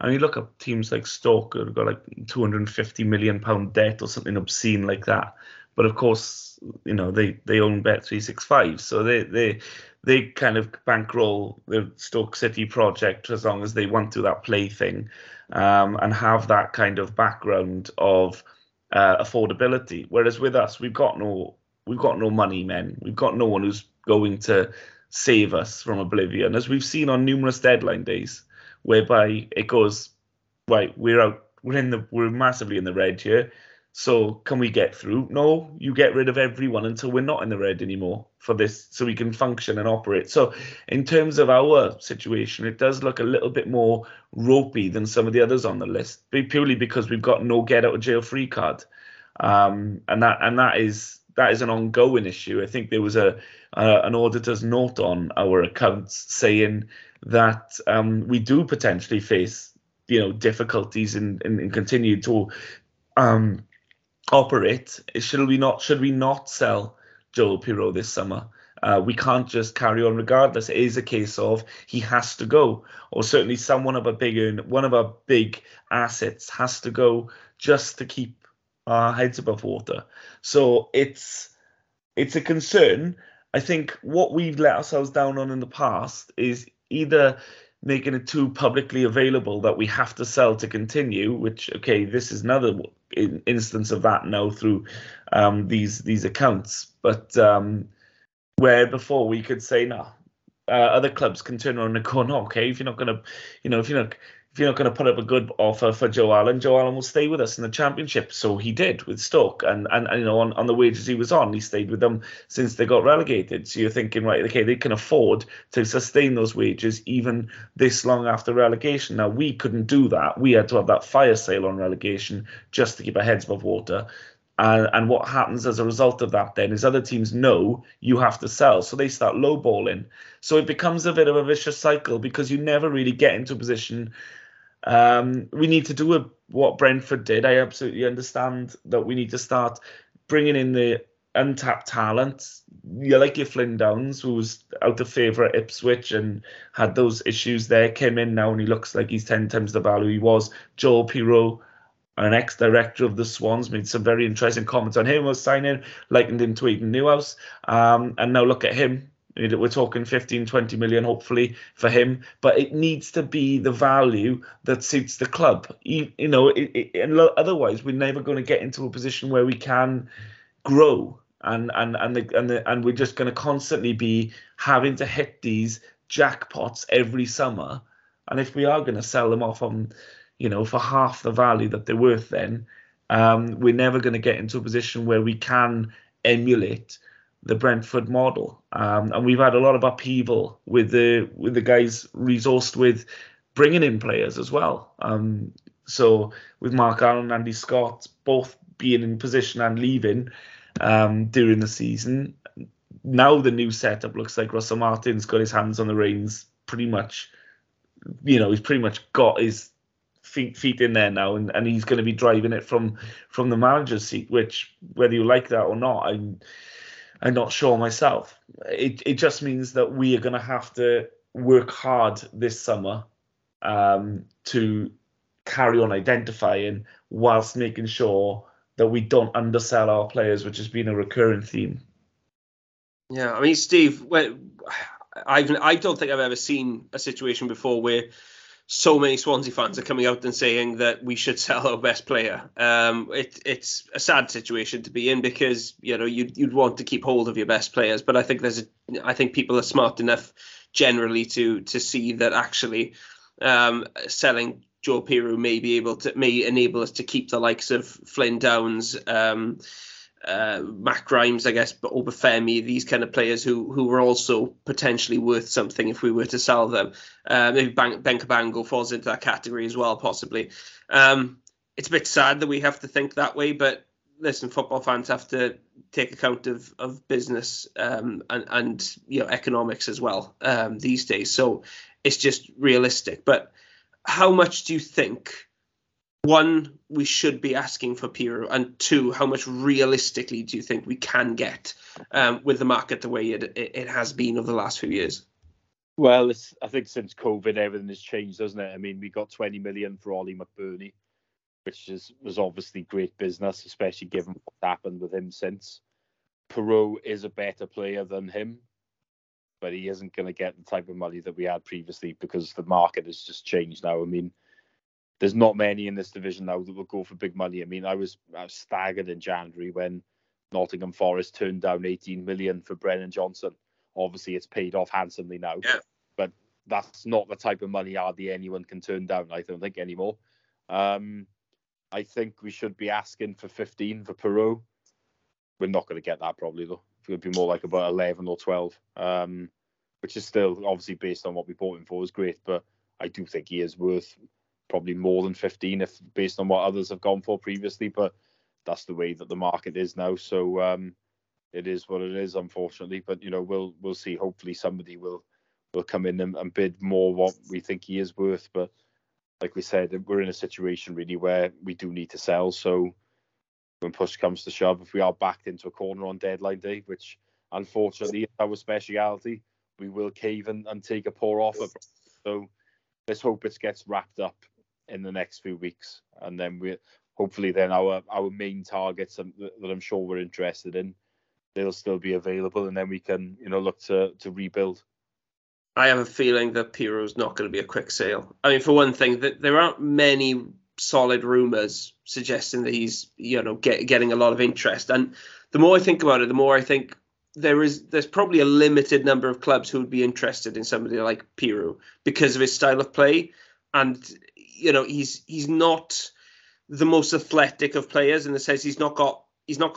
I mean, look at teams like Stoke who've got like £250 million debt or something obscene like that. But of course, you know, they own Bet365, so they kind of bankroll the Stoke City project as long as they want to, that play thing, and have that kind of background of affordability. Whereas with us, we've got no money men. We've got no one who's going to save us from oblivion, as we've seen on numerous deadline days, whereby it goes, right, we're massively in the red here. So can we get through? No, you get rid of everyone until we're not in the red anymore for this, so we can function and operate. So in terms of our situation, it does look a little bit more ropey than some of the others on the list, purely because we've got no get out of jail free card. And that is an ongoing issue. I think there was an auditor's note on our accounts saying that we do potentially face, you know, difficulties in continue to operate. Should we not sell Joël Piroe this summer? We can't just carry on regardless. It is a case of he has to go, or certainly one of our big assets has to go, just to keep our heads above water. So it's a concern. I think what we've let ourselves down on in the past is either making it too publicly available that we have to sell to continue, which, okay, this is another instance of that now through these accounts. But where before we could say, other clubs can turn around and go, no, okay, if you're not going to put up a good offer for Joe Allen will stay with us in the Championship. So he did with Stoke, and you know, on the wages he was on, he stayed with them since they got relegated. So you're thinking, right, okay, they can afford to sustain those wages even this long after relegation. Now, we couldn't do that. We had to have that fire sale on relegation just to keep our heads above water. And what happens as a result of that then is other teams know you have to sell, so they start lowballing. So it becomes a bit of a vicious cycle, because you never really get into a position. We need to do what Brentford did. I absolutely understand that we need to start bringing in the untapped talent. You like your Flynn Downes, who was out of favour at Ipswich and had those issues there, came in now and he looks like he's 10 times the value he was. Joël Piroe, an ex-director of the Swans, made some very interesting comments on him. Was signing, likened him to Eden Newhouse. And now look at him. We're talking 15, 20 million, hopefully, for him. But it needs to be the value that suits the club. You know, and otherwise, we're never going to get into a position where we can grow. And we're just going to constantly be having to hit these jackpots every summer. And if we are going to sell them off on, you know, for half the value that they're worth, then we're never going to get into a position where we can emulate the Brentford model. And we've had a lot of upheaval with the guys resourced with bringing in players as well. So with Mark Allen and Andy Scott both being in position and leaving during the season, now the new setup looks like Russell Martin's got his hands on the reins pretty much. You know, he's pretty much got his feet in there now, and he's going to be driving it from the manager's seat, which, whether you like that or not, I'm not sure myself. It just means that we are going to have to work hard this summer to carry on identifying whilst making sure that we don't undersell our players, which has been a recurring theme. Yeah, I mean, Steve, I don't think I've ever seen a situation before where so many Swansea fans are coming out and saying that we should sell our best player. It's a sad situation to be in because, you know, you'd want to keep hold of your best players. But I think I think people are smart enough generally to see that actually selling Joël Piroe may enable us to keep the likes of Flynn Downes, Matt Grimes, I guess, but Obafemi, these kind of players who were also potentially worth something if we were to sell them. Maybe Benkabango falls into that category as well, possibly. It's a bit sad that we have to think that way, but listen, football fans have to take account of business and you know, economics as well these days. So it's just realistic. But how much do you think, one, we should be asking for Piroe, and two, how much realistically do you think we can get with the market the way it has been over the last few years? Well, I think since COVID, everything has changed, doesn't it? I mean, we got 20 million for Ollie McBurney, which was obviously great business, especially given what's happened with him since. Piroe is a better player than him, but he isn't going to get the type of money that we had previously because the market has just changed now. I mean, there's not many in this division now that will go for big money. I mean, I was staggered in January when Nottingham Forest turned down 18 million for Brennan Johnson. Obviously, it's paid off handsomely now, yeah, but that's not the type of money hardly anyone can turn down, I don't think, anymore. I think we should be asking for 15 for Piroe. We're not going to get that probably, though. It would be more like about 11 or 12, which is still obviously based on what we bought him for is great, but I do think he is worth probably more than 15 if based on what others have gone for previously, but that's the way that the market is now. So it is what it is, unfortunately. But you know, we'll see. Hopefully somebody will come in and bid more what we think he is worth. But like we said, we're in a situation really where we do need to sell. So when push comes to shove, if we are backed into a corner on deadline day, which unfortunately is our speciality, we will cave and take a poor offer. So let's hope it gets wrapped up in the next few weeks, and then we hopefully then our main targets that I'm sure we're interested in, they'll still be available, and then we can, you know, look to rebuild. I have a feeling that Piroe's not going to be a quick sale. I mean, for one thing, that there aren't many solid rumours suggesting that he's, you know, getting a lot of interest, and the more I think about it, the more I think there's probably a limited number of clubs who would be interested in somebody like Piroe because of his style of play. And, you know, he's not the most athletic of players in the sense he's not got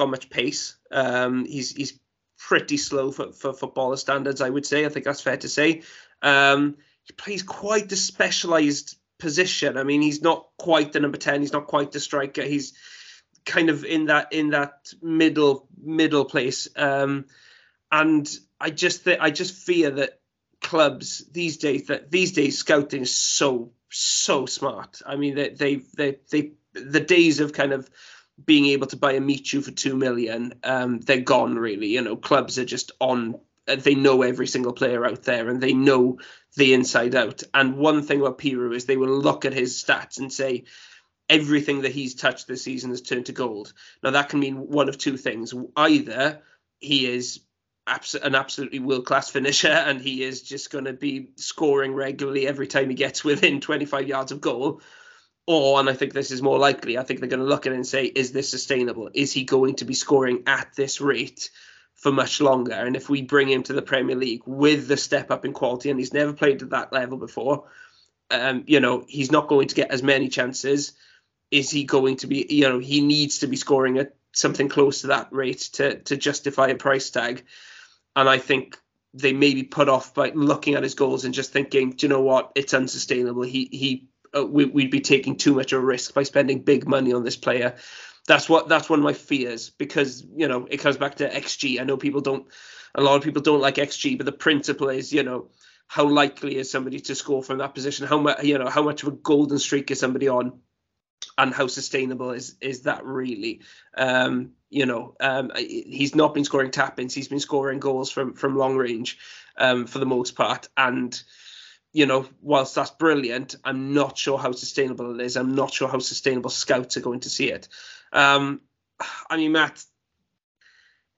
much pace. He's pretty slow for footballer standards, I would say. I think that's fair to say. He plays quite a specialised position. I mean, he's not quite the number 10. He's not quite the striker. He's kind of in that middle place. And I just fear that clubs these days scouting is so smart. I mean, they the days of kind of being able to buy a Michu for 2 million, they're gone really. You know, clubs are just on. They know every single player out there, and they know the inside out. And one thing about Piroe is they will look at his stats and say, everything that he's touched this season has turned to gold. Now, that can mean one of two things. Either he is an absolutely world-class finisher and he is just going to be scoring regularly every time he gets within 25 yards of goal. Or, and I think this is more likely, I think they're going to look at it and say, is this sustainable? Is he going to be scoring at this rate for much longer? And if we bring him to the Premier League with the step up in quality, and he's never played at that level before, you know, he's not going to get as many chances. Is he going to be, you know, he needs to be scoring at something close to that rate to justify a price tag. And I think they may be put off by looking at his goals and just thinking, do you know what, it's unsustainable. We'd be taking too much of a risk by spending big money on this player. That's one of my fears, because, you know, it comes back to XG. I know a lot of people don't like XG, but the principle is, you know, how likely is somebody to score from that position? How much of a golden streak is somebody on? And how sustainable is that really? He's not been scoring tap-ins. He's been scoring goals from long range for the most part. And you know, whilst that's brilliant, I'm not sure how sustainable it is. I'm not sure how sustainable scouts are going to see it. I mean, Matt,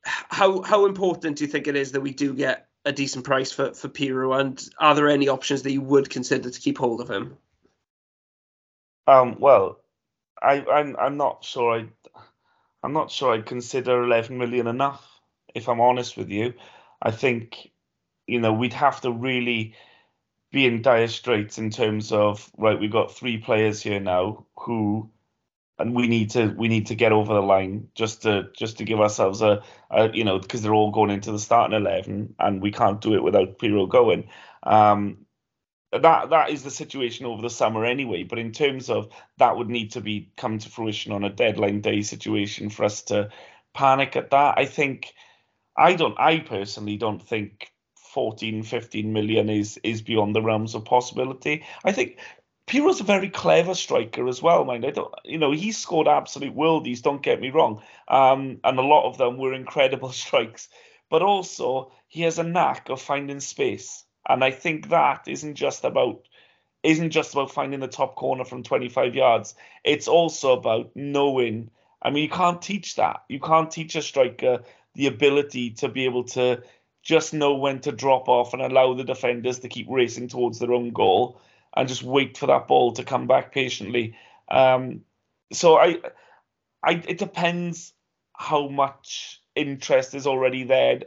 how important do you think it is that we do get a decent price for Piroe, and are there any options that you would consider to keep hold of him? Well, I'm not sure I'd consider 11 million enough, if I'm honest with you. I think, you know, we'd have to really be in dire straits in terms of, right, we've got three players here now who, and we need to get over the line just to give ourselves a you know, because they're all going into the starting 11, and we can't do it without Piroe going. That is the situation over the summer anyway. But in terms of that would need to be come to fruition on a deadline day situation for us to panic at that. I personally don't think 14, 15 million is beyond the realms of possibility. I think Piroe's a very clever striker as well, mind. He scored absolute worldies, don't get me wrong. And a lot of them were incredible strikes. But also he has a knack of finding space. And I think that isn't just about finding the top corner from 25 yards. It's also about knowing. I mean, you can't teach that. You can't teach a striker the ability to be able to just know when to drop off and allow the defenders to keep racing towards their own goal and just wait for that ball to come back patiently. So it depends how much interest is already there.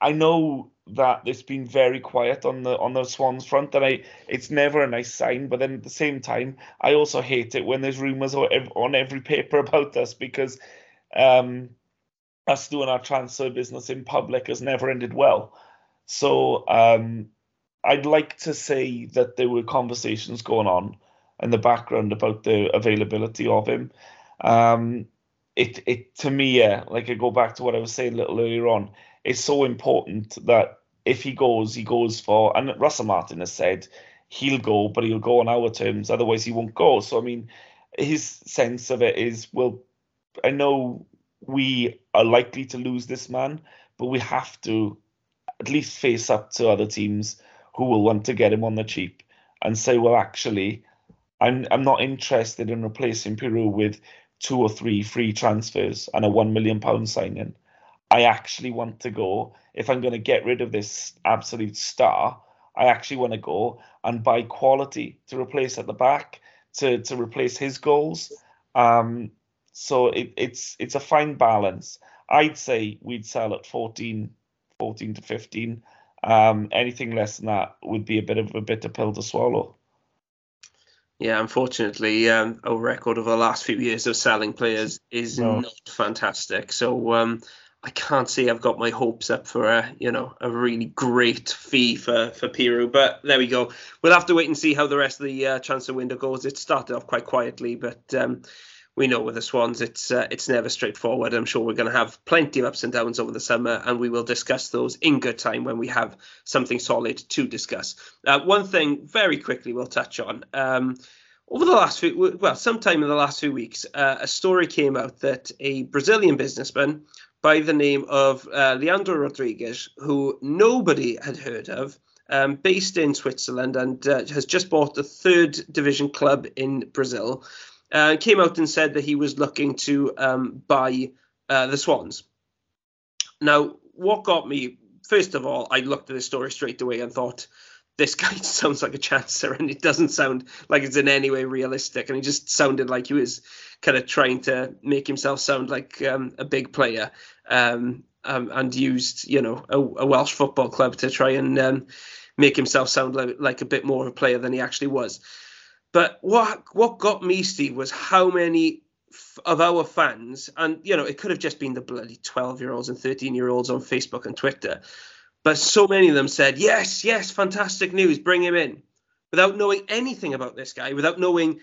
I know that it's been very quiet on the Swans front, and it's never a nice sign. But then at the same time, I also hate it when there's rumours on every paper about us, because us doing our transfer business in public has never ended well. So I'd like to say that there were conversations going on in the background about the availability of him. I go back to what I was saying a little earlier on. It's so important that if he goes for, and Russell Martin has said he'll go, but he'll go on our terms. Otherwise, he won't go. So, I mean, his sense of it is, well, I know we are likely to lose this man, but we have to at least face up to other teams who will want to get him on the cheap and say, well, actually, I'm not interested in replacing Piroe with 2 or 3 free transfers and a £1 million signing. I actually want to go. If I'm going to get rid of this absolute star, I actually want to go and buy quality to replace at the back, to replace his goals. So it's a fine balance. I'd say we'd sell at 14 to 15. Anything less than that would be a bit of a bitter pill to swallow. Yeah, unfortunately, our record of the last few years of selling players is not fantastic. So I can't say I've got my hopes up for a really great fee for Piroe, but there we go. We'll have to wait and see how the rest of the transfer window goes. It started off quite quietly, but we know with the Swans, it's never straightforward. I'm sure we're going to have plenty of ups and downs over the summer, and we will discuss those in good time when we have something solid to discuss. One thing very quickly we'll touch on. Sometime in the last few weeks, a story came out that a Brazilian businessman by the name of Leandro Rodrigues, who nobody had heard of, based in Switzerland and has just bought a 3rd division club in Brazil, came out and said that he was looking to buy the Swans. Now, what got me, first of all, I looked at this story straight away and thought, this guy sounds like a chancer, and it doesn't sound like it's in any way realistic. And he just sounded like he was kind of trying to make himself sound like a big player, and used, you know, a Welsh football club to try and make himself sound like a bit more of a player than he actually was. But what got me, Steve, was how many of our fans, and, you know, it could have just been the bloody 12-year-olds and 13-year-olds on Facebook and Twitter, but so many of them said, yes, fantastic news, bring him in, without knowing anything about this guy, without knowing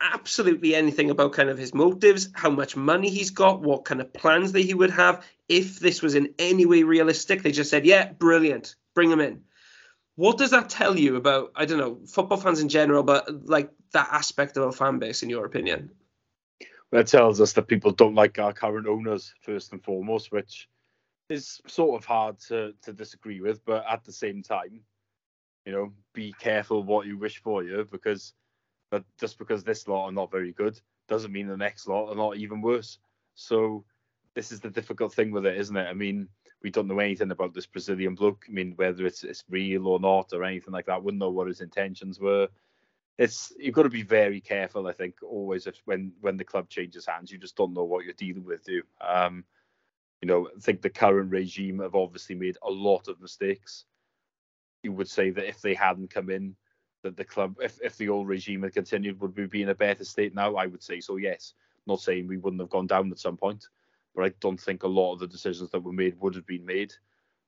absolutely anything about kind of his motives, how much money he's got, what kind of plans that he would have, if this was in any way realistic. They just said, yeah, brilliant, bring him in. What does that tell you about, I don't know, football fans in general, but like that aspect of our fan base, in your opinion? Well, it tells us that people don't like our current owners, first and foremost, which is sort of hard to disagree with, but at the same time, you know, be careful what you wish for, yeah, because that, just because this lot are not very good doesn't mean the next lot are not even worse. So this is the difficult thing with it, isn't it? I mean, we don't know anything about this Brazilian bloke. I mean, whether it's real or not or anything like that, wouldn't know what his intentions were. It's, you've got to be very careful, I think, always when the club changes hands. You just don't know what you're dealing with, do you? You know, I think the current regime have obviously made a lot of mistakes. You would say that if they hadn't come in, that the club, if the old regime had continued, would we be in a better state now? I would say so, yes. I'm not saying we wouldn't have gone down at some point, but I don't think a lot of the decisions that were made would have been made.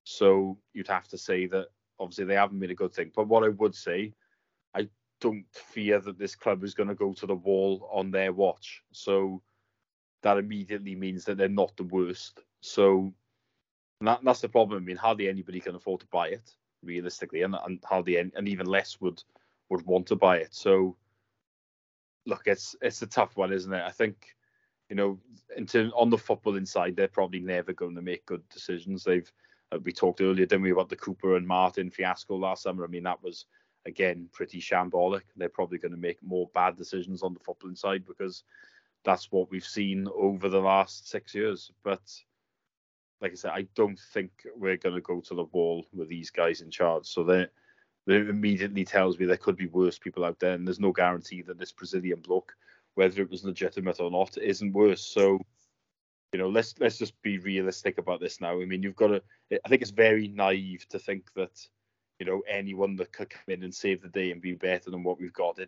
So you'd have to say that, obviously, they haven't been a good thing. But what I would say, I don't fear that this club is going to go to the wall on their watch. So that immediately means that they're not the worst. So that's the problem. I mean, hardly anybody can afford to buy it, realistically, and hardly any, and even less would want to buy it. So look, it's a tough one, isn't it? I think, you know, on the footballing side, they're probably never going to make good decisions. We talked earlier, didn't we, about the Cooper and Martin fiasco last summer? I mean, that was, again, pretty shambolic. They're probably going to make more bad decisions on the footballing side because that's what we've seen over the last 6 years. But like I said, I don't think we're going to go to the wall with these guys in charge. So they immediately tells me there could be worse people out there, and there's no guarantee that this Brazilian bloke, whether it was legitimate or not, isn't worse. So, you know, let's just be realistic about this now. I mean, you've got to. I think it's very naive to think that, you know, anyone that could come in and save the day and be better than what we've got.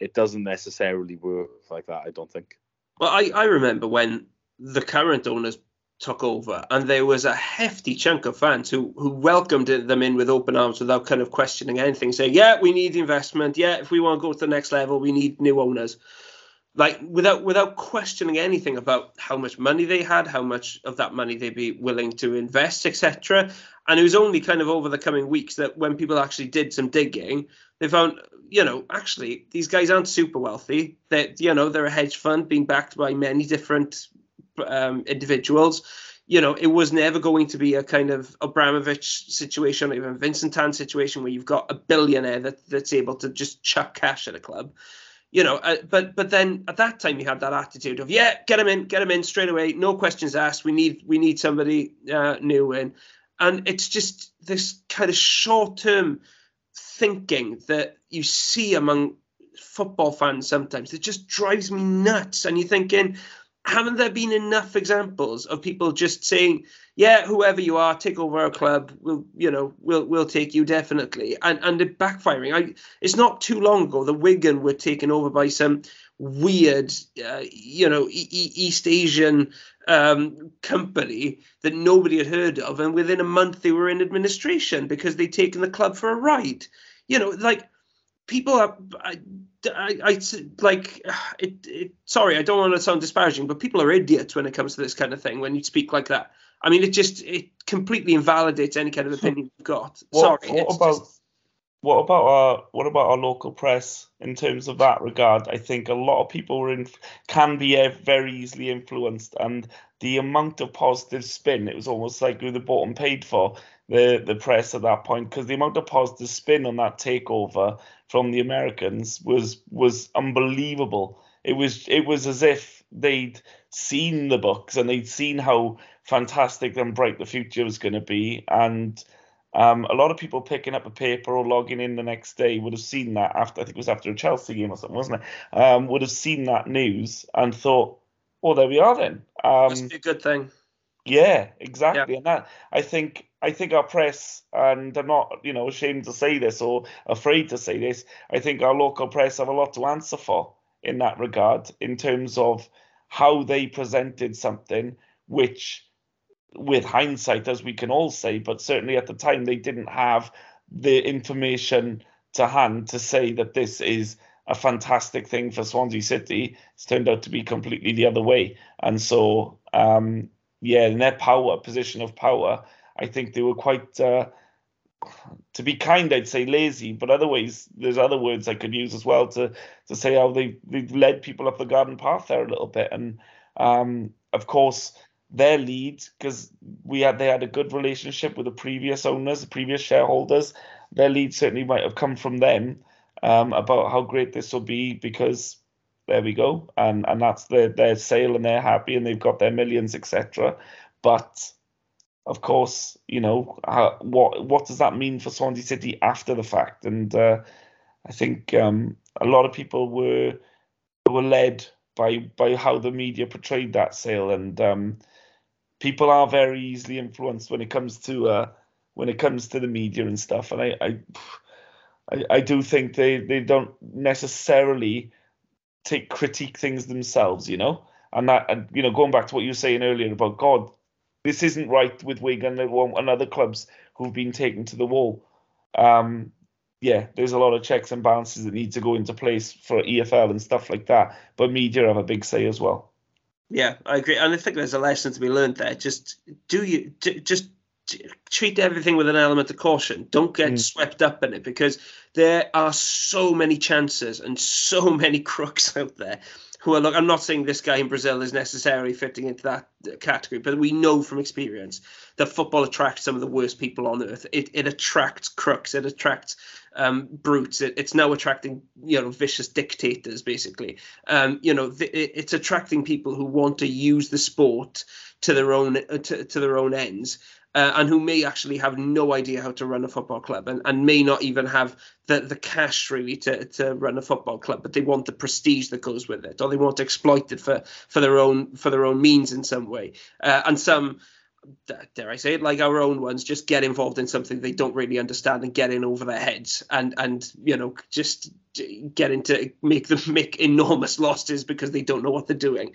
It doesn't necessarily work like that, I don't think. Well, I remember when the current owners took over, and there was a hefty chunk of fans who welcomed them in with open arms without kind of questioning anything, saying, yeah, we need investment. Yeah, if we want to go to the next level, we need new owners. Like, without questioning anything about how much money they had, how much of that money they'd be willing to invest, etc. And it was only kind of over the coming weeks that when people actually did some digging, they found, you know, actually, these guys aren't super wealthy. That, you know, they're a hedge fund being backed by many different individuals. You know, it was never going to be a kind of Abramovich situation or even Vincent Tan situation where you've got a billionaire that's able to just chuck cash at a club. You know, but then at that time you had that attitude of, yeah, get him in straight away, no questions asked. We need somebody new in, and it's just this kind of short-term thinking that you see among football fans sometimes that just drives me nuts. And you're thinking, haven't there been enough examples of people just saying, yeah, whoever you are, take over our club, we'll take you definitely, and it backfiring? It's not too long ago that Wigan were taken over by some weird, East Asian company that nobody had heard of, and within a month they were in administration because they'd taken the club for a ride. You know, like, people are... sorry, I don't want to sound disparaging, but people are idiots when it comes to this kind of thing. When you speak like that, I mean, it completely invalidates any kind of opinion you've got. What about our local press in terms of that regard? I think a lot of people can be very easily influenced, and the amount of positive spin, it was almost like who they bought and paid for. The press at that point, because the amount of positive spin on that takeover from the Americans was unbelievable. It was as if they'd seen the books and they'd seen how fantastic and bright the future was going to be. And a lot of people picking up a paper or logging in the next day would have seen that after, I think it was after a Chelsea game or something, wasn't it? Would have seen that news and thought, oh, there we are then. Must be a good thing. Yeah, exactly. Yeah. And that, I think our press, and I'm not, you know, ashamed to say this or afraid to say this, I think our local press have a lot to answer for in that regard, in terms of how they presented something which, with hindsight, as we can all say, but certainly at the time, they didn't have the information to hand to say that this is a fantastic thing for Swansea City. It's turned out to be completely the other way. And so, in their position of power, I think they were quite, to be kind, I'd say lazy, but otherwise there's other words I could use as well to say how they've led people up the garden path there a little bit. And of course, their lead, because they had a good relationship with the previous owners, the previous shareholders, their lead certainly might have come from them, about how great this will be, because there we go. And that's their sale, and they're happy, and they've got their millions, etc. But of course, you know, what does that mean for Swansea City after the fact? And I think a lot of people were led by how the media portrayed that sale, and people are very easily influenced when it comes to the media and stuff. And I do think they don't necessarily critique things themselves, you know. And that, and you know, going back to what you were saying earlier about God. This isn't right with Wigan and other clubs who've been taken to the wall. There's a lot of checks and balances that need to go into place for EFL and stuff like that. But media have a big say as well. Yeah, I agree. And I think there's a lesson to be learned there. Just treat everything with an element of caution. Don't get swept up in it, because there are so many chances and so many crooks out there. Well, look, I'm not saying this guy in Brazil is necessarily fitting into that category, but we know from experience that football attracts some of the worst people on earth. It attracts crooks, it attracts brutes. It's now attracting, you know, vicious dictators, basically. It's attracting people who want to use the sport to their own to their own ends. And who may actually have no idea how to run a football club, and may not even have the cash really to run a football club, but they want the prestige that goes with it, or they want to exploit it for their own means in some way. And some, dare I say it, like our own ones, just get involved in something they don't really understand and get in over their heads, and you know, just get into make enormous losses because they don't know what they're doing.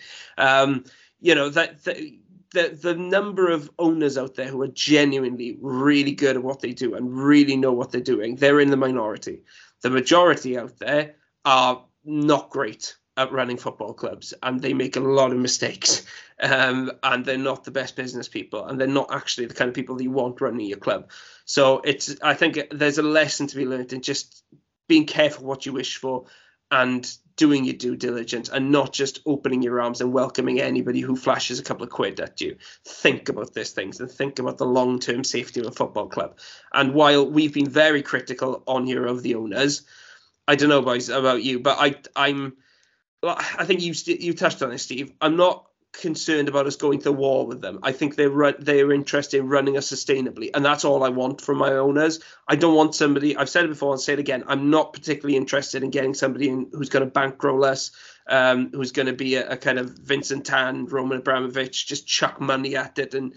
The number of owners out there who are genuinely really good at what they do and really know what they're doing, they're in the minority. The majority out there are not great at running football clubs, and they make a lot of mistakes, and they're not the best business people, and they're not actually the kind of people that you want running your club. So I think there's a lesson to be learned in just being careful what you wish for and doing your due diligence, and not just opening your arms and welcoming anybody who flashes a couple of quid at you. Think about these things and think about the long-term safety of a football club. And while we've been very critical on here of the owners, I don't know, boys, about you, but I think you touched on this, Steve. I'm not concerned about us going to war with them. I think they're interested in running us sustainably, and that's all I want from my owners. I don't want somebody, I've said it before and say it again, I'm not particularly interested in getting somebody in who's going to bankroll us, who's going to be a kind of Vincent Tan, Roman Abramovich, just chuck money at it and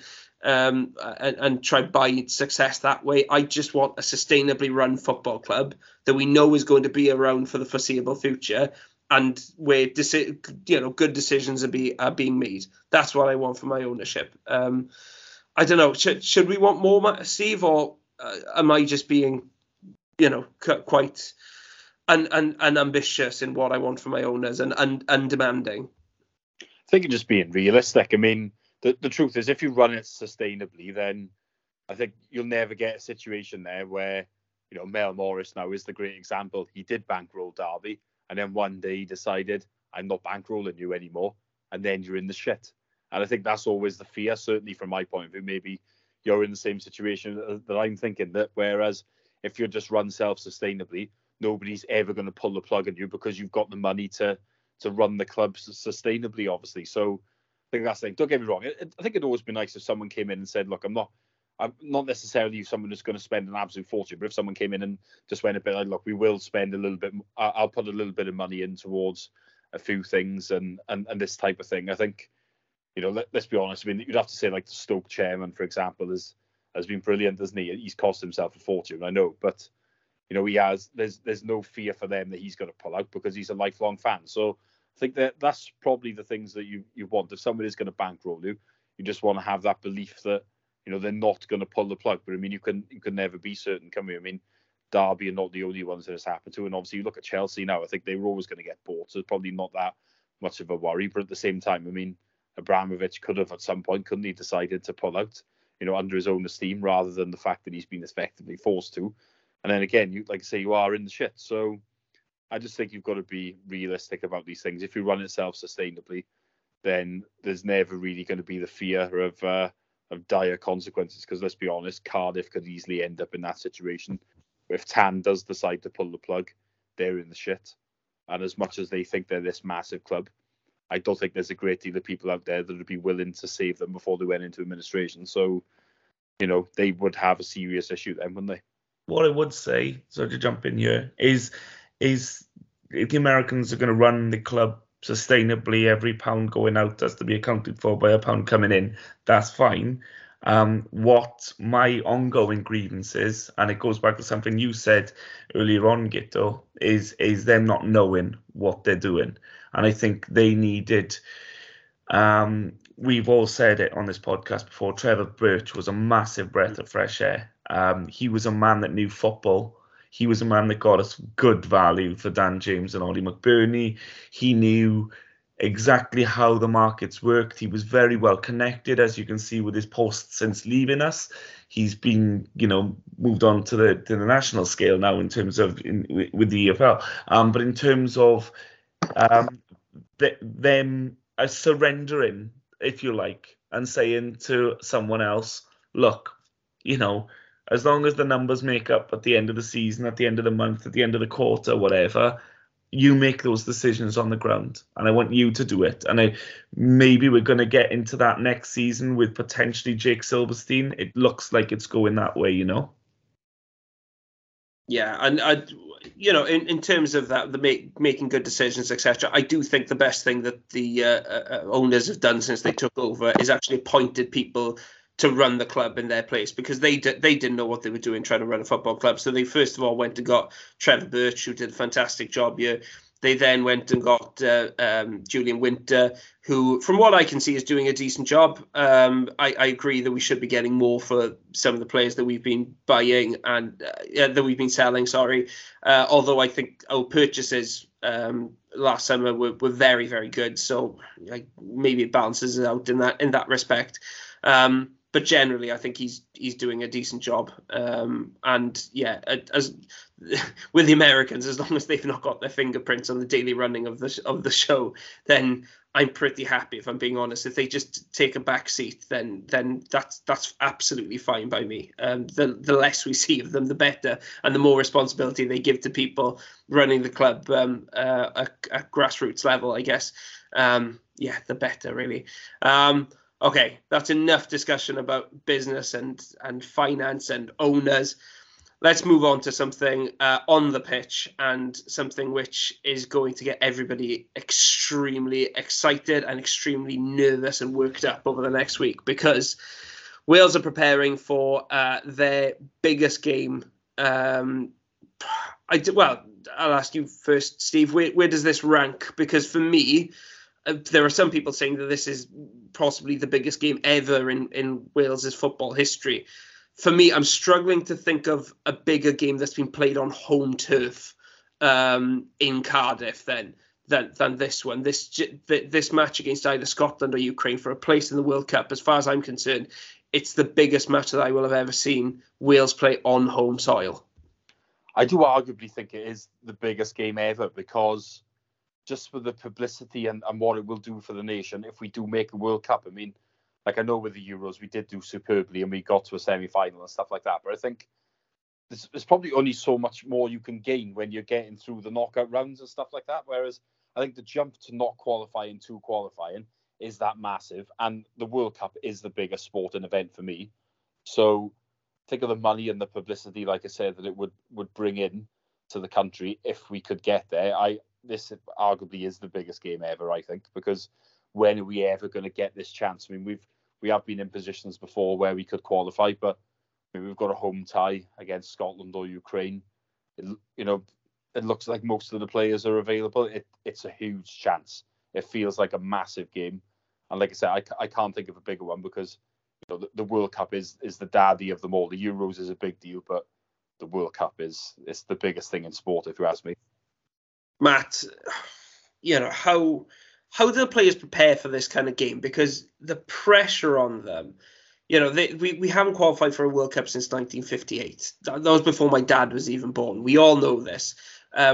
try to buy success that way. I just want a sustainably run football club that we know is going to be around for the foreseeable future, and where good decisions are being made. That's what I want for my ownership. I don't know. Should we want more, Steve, or am I just being, quite and ambitious in what I want for my owners and demanding? I think you're just being realistic. I mean, the truth is, if you run it sustainably, then I think you'll never get a situation there where, you know, Mel Morris now is the great example. He did bankroll Derby. And then one day he decided, I'm not bankrolling you anymore. And then you're in the shit. And I think that's always the fear, certainly from my point of view. Maybe you're in the same situation that I'm thinking that. Whereas if you're just run self-sustainably, nobody's ever going to pull the plug on you because you've got the money to run the club sustainably, obviously. So I think that's the thing. Don't get me wrong. I think it'd always be nice if someone came in and said, look, I'm not necessarily someone who's going to spend an absolute fortune, but if someone came in and just went a bit like, look, we will spend a little bit, I'll put a little bit of money in towards a few things and this type of thing. I think, you know, let's be honest. I mean, you'd have to say like the Stoke chairman, for example, has been brilliant, hasn't he? He's cost himself a fortune, I know, but you know, he has. There's no fear for them that he's going to pull out because he's a lifelong fan. So I think that's probably the things that you want. If somebody is going to bankroll you, you just want to have that belief that, you know, they're not going to pull the plug. But I mean, you can never be certain, can we? I mean, Derby are not the only ones that has happened to. And obviously, you look at Chelsea now. I think they were always going to get bought, so it's probably not that much of a worry. But at the same time, I mean, Abramovich could have at some point, couldn't he, decided to pull out, you know, under his own esteem, rather than the fact that he's been effectively forced to. And then again, you like I say, you are in the shit. So I just think you've got to be realistic about these things. If you run it self-sustainably, then there's never really going to be the fear of dire consequences, because let's be honest, Cardiff could easily end up in that situation if Tan does decide to pull the plug, they're in the shit. And as much as they think they're this massive club, I don't think there's a great deal of people out there that would be willing to save them before they went into administration. So, you know, they would have a serious issue then, wouldn't they? What I would say, so to jump in here, is if the Americans are going to run the club sustainably, every pound going out has to be accounted for by a pound coming in. That's fine. What my ongoing grievance is, and it goes back to something you said earlier on, Gitto, is them not knowing what they're doing. And I think they needed, we've all said it on this podcast before, Trevor Birch was a massive breath of fresh air. He was a man that knew football. He was a man that got us good value for Dan James and Ollie McBurney. He knew exactly how the markets worked. He was very well connected, as you can see with his posts since leaving us. He's been, you know, moved on to the national scale now in terms of with the EFL. But in terms of them surrendering, if you like, and saying to someone else, look, you know, as long as the numbers make up at the end of the season, at the end of the month, at the end of the quarter, whatever, you make those decisions on the ground, and I want you to do it. And maybe we're going to get into that next season with potentially Jake Silverstein. It looks like it's going that way, you know? Yeah, and I, you know, in terms of that, the making good decisions, etc., I do think the best thing that the owners have done since they took over is actually appointed people to run the club in their place, because they didn't know what they were doing trying to run a football club. So they first of all went and got Trevor Birch, who did a fantastic job here. They then went and got Julian Winter, who, from what I can see, is doing a decent job. I agree that we should be getting more for some of the players that we've been buying and that we've been selling, sorry. Although I think our purchases last summer were very, very good. So like, maybe it balances out in that respect. But generally, I think he's doing a decent job. And yeah, as with the Americans, as long as they've not got their fingerprints on the daily running of the show, then I'm pretty happy, if I'm being honest. If they just take a back seat, then that's absolutely fine by me. The less we see of them, the better, and the more responsibility they give to people running the club at grassroots level, I guess. Yeah, the better, really. Okay, that's enough discussion about business and finance and owners. Let's move on to something on the pitch, and something which is going to get everybody extremely excited and extremely nervous and worked up over the next week, because Wales are preparing for their biggest game. I'll ask you first, Steve, where does this rank? Because for me, there are some people saying that this is possibly the biggest game ever in Wales's football history. For me, I'm struggling to think of a bigger game that's been played on home turf in Cardiff than this one. This match against either Scotland or Ukraine for a place in the World Cup, as far as I'm concerned, it's the biggest match that I will have ever seen Wales play on home soil. I do arguably think it is the biggest game ever, because just for the publicity and what it will do for the nation if we do make a World Cup. I mean, like, I know with the Euros, we did do superbly and we got to a semi-final and stuff like that. But I think there's probably only so much more you can gain when you're getting through the knockout rounds and stuff like that. Whereas I think the jump to not qualifying to qualifying is that massive. And the World Cup is the biggest sporting event for me. So think of the money and the publicity, like I said, that it would bring in to the country if we could get there. This arguably is the biggest game ever, I think, because when are we ever going to get this chance? I mean, we have been in positions before where we could qualify, but I mean, we've got a home tie against Scotland or Ukraine. It looks like most of the players are available. It's a huge chance. It feels like a massive game. And like I said, I can't think of a bigger one, because you know, the World Cup is the daddy of them all. The Euros is a big deal, but the World Cup is the biggest thing in sport, if you ask me. Matt, you know, how do the players prepare for this kind of game? Because the pressure on them, you know, we haven't qualified for a World Cup since 1958. That was before my dad was even born. We all know this.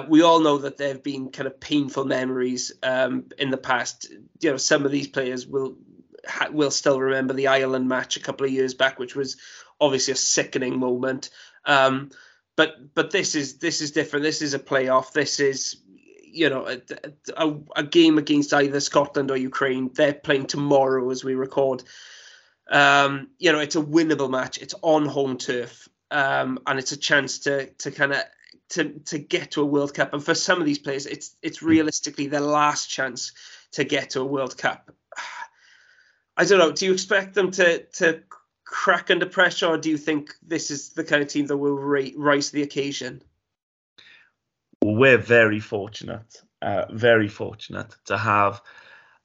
We all know that there have been kind of painful memories in the past. You know, some of these players will still remember the Ireland match a couple of years back, which was obviously a sickening moment. But this is different. This is a playoff. This is, you know, a game against either Scotland or Ukraine. They're playing tomorrow as we record. You know, it's a winnable match. It's on home turf, and it's a chance to get to a World Cup. And for some of these players, it's realistically their last chance to get to a World Cup. I don't know. Do you expect them to crack under pressure, or do you think this is the kind of team that will rise to the occasion? We're very fortunate to have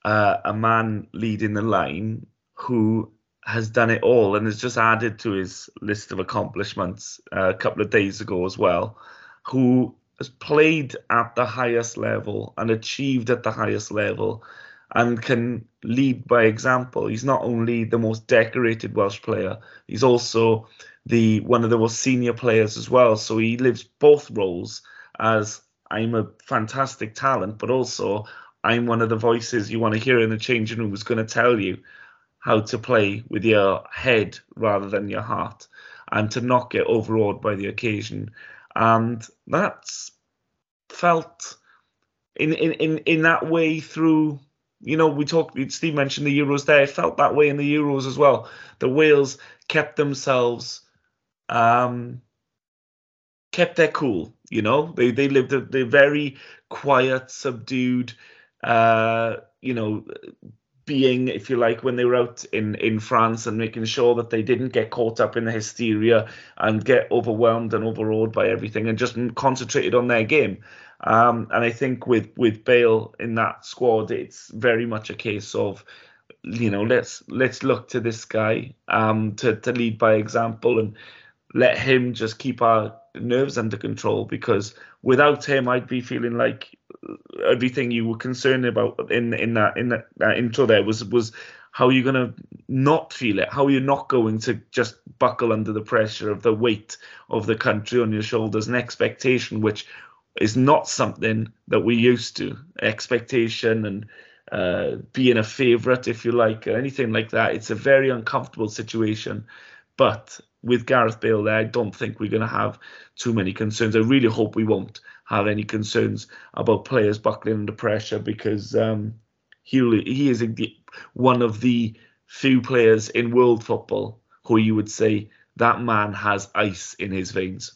a man leading the line who has done it all and has just added to his list of accomplishments a couple of days ago as well, who has played at the highest level and achieved at the highest level and can lead by example. He's not only the most decorated Welsh player, he's also one of the most senior players as well. So he lives both roles as I'm a fantastic talent, but also I'm one of the voices you want to hear in the changing room who's going to tell you how to play with your head rather than your heart and to not get overawed by the occasion. And that's felt in that way through... You know, Steve mentioned the Euros there. It felt that way in the Euros as well. The Wales kept themselves, kept their cool. You know, they lived a very quiet, subdued, you know, being, if you like, when they were out in France, and making sure that they didn't get caught up in the hysteria and get overwhelmed and overawed by everything, and just concentrated on their game. And I think with Bale in that squad, it's very much a case of, you know, let's look to this guy to lead by example and let him just keep our nerves under control, because without him, I'd be feeling like everything you were concerned about in that intro there was how you're going to not feel it, how you're not going to just buckle under the pressure of the weight of the country on your shoulders and expectation, which is not something that we're used to. Expectation and being a favourite, if you like, or anything like that. It's a very uncomfortable situation. But with Gareth Bale there, I don't think we're going to have too many concerns. I really hope we won't have any concerns about players buckling under pressure, because he is one of the few players in world football who you would say that man has ice in his veins.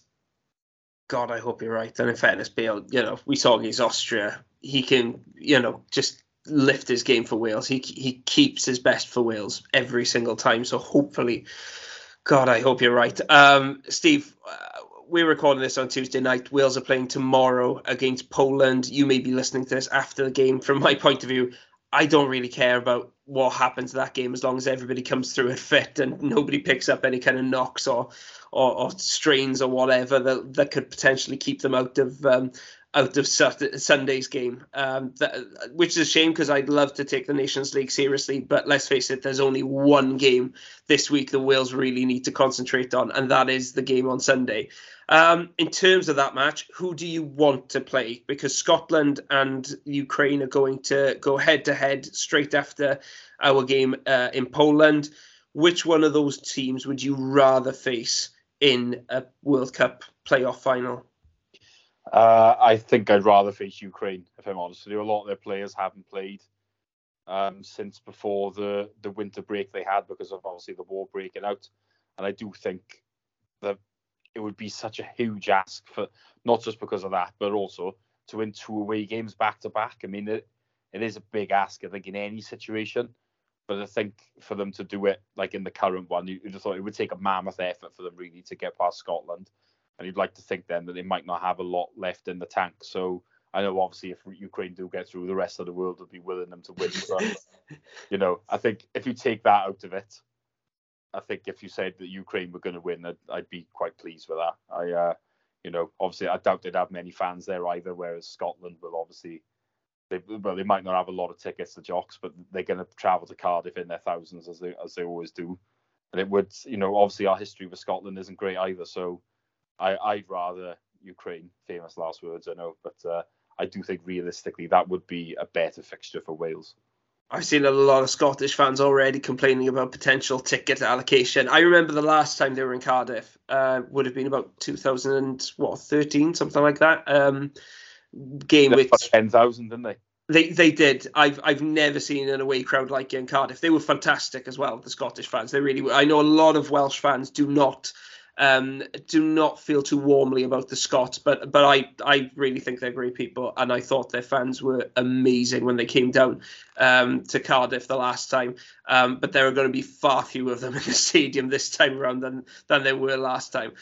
God, I hope you're right. And in fairness, Bale, you know, we saw against Austria, he can, you know, just lift his game for Wales. He keeps his best for Wales every single time. So hopefully, God, I hope you're right. Steve, we're recording this on Tuesday night. Wales are playing tomorrow against Poland. You may be listening to this after the game. From my point of view, I don't really care about what happens to that game as long as everybody comes through it fit and nobody picks up any kind of knocks or strains or whatever that could potentially keep them out of Sunday's game, which is a shame because I'd love to take the Nations League seriously. But let's face it, there's only one game this week that Wales really need to concentrate on, and that is the game on Sunday. In terms of that match, who do you want to play? Because Scotland and Ukraine are going to go head-to-head straight after our game in Poland. Which one of those teams would you rather face in a World Cup playoff final? I think I'd rather face Ukraine, if I'm honest with you. A lot of their players haven't played since before the winter break they had, because of obviously the war breaking out. And I do think that it would be such a huge ask, for not just because of that, but also to win 2 away games back to back. I mean, it is a big ask, I think, in any situation. But I think for them to do it, like in the current one, you'd have thought it would take a mammoth effort for them really to get past Scotland. And you'd like to think then that they might not have a lot left in the tank. So I know obviously if Ukraine do get through, the rest of the world would be willing them to win. But, you know, I think if you take that out of it, I think if you said that Ukraine were going to win, I'd be quite pleased with that. You know, obviously I doubt they'd have many fans there either, whereas Scotland will obviously, they might not have a lot of tickets to jocks, but they're going to travel to Cardiff in their thousands as they always do. And it would, you know, obviously our history with Scotland isn't great either. So I'd rather Ukraine, famous last words, I know, but I do think realistically that would be a better fixture for Wales. I've seen a lot of Scottish fans already complaining about potential ticket allocation. I remember the last time they were in Cardiff, would have been about 2013, something like that. Game with 10,000, didn't they? They did. I've never seen an away crowd like in Cardiff. They were fantastic as well, the Scottish fans. They really were. I know a lot of Welsh fans do not feel too warmly about the Scots, but I really think they're great people, and I thought their fans were amazing when they came down to Cardiff the last time. But there are going to be far fewer of them in the stadium this time around than there were last time.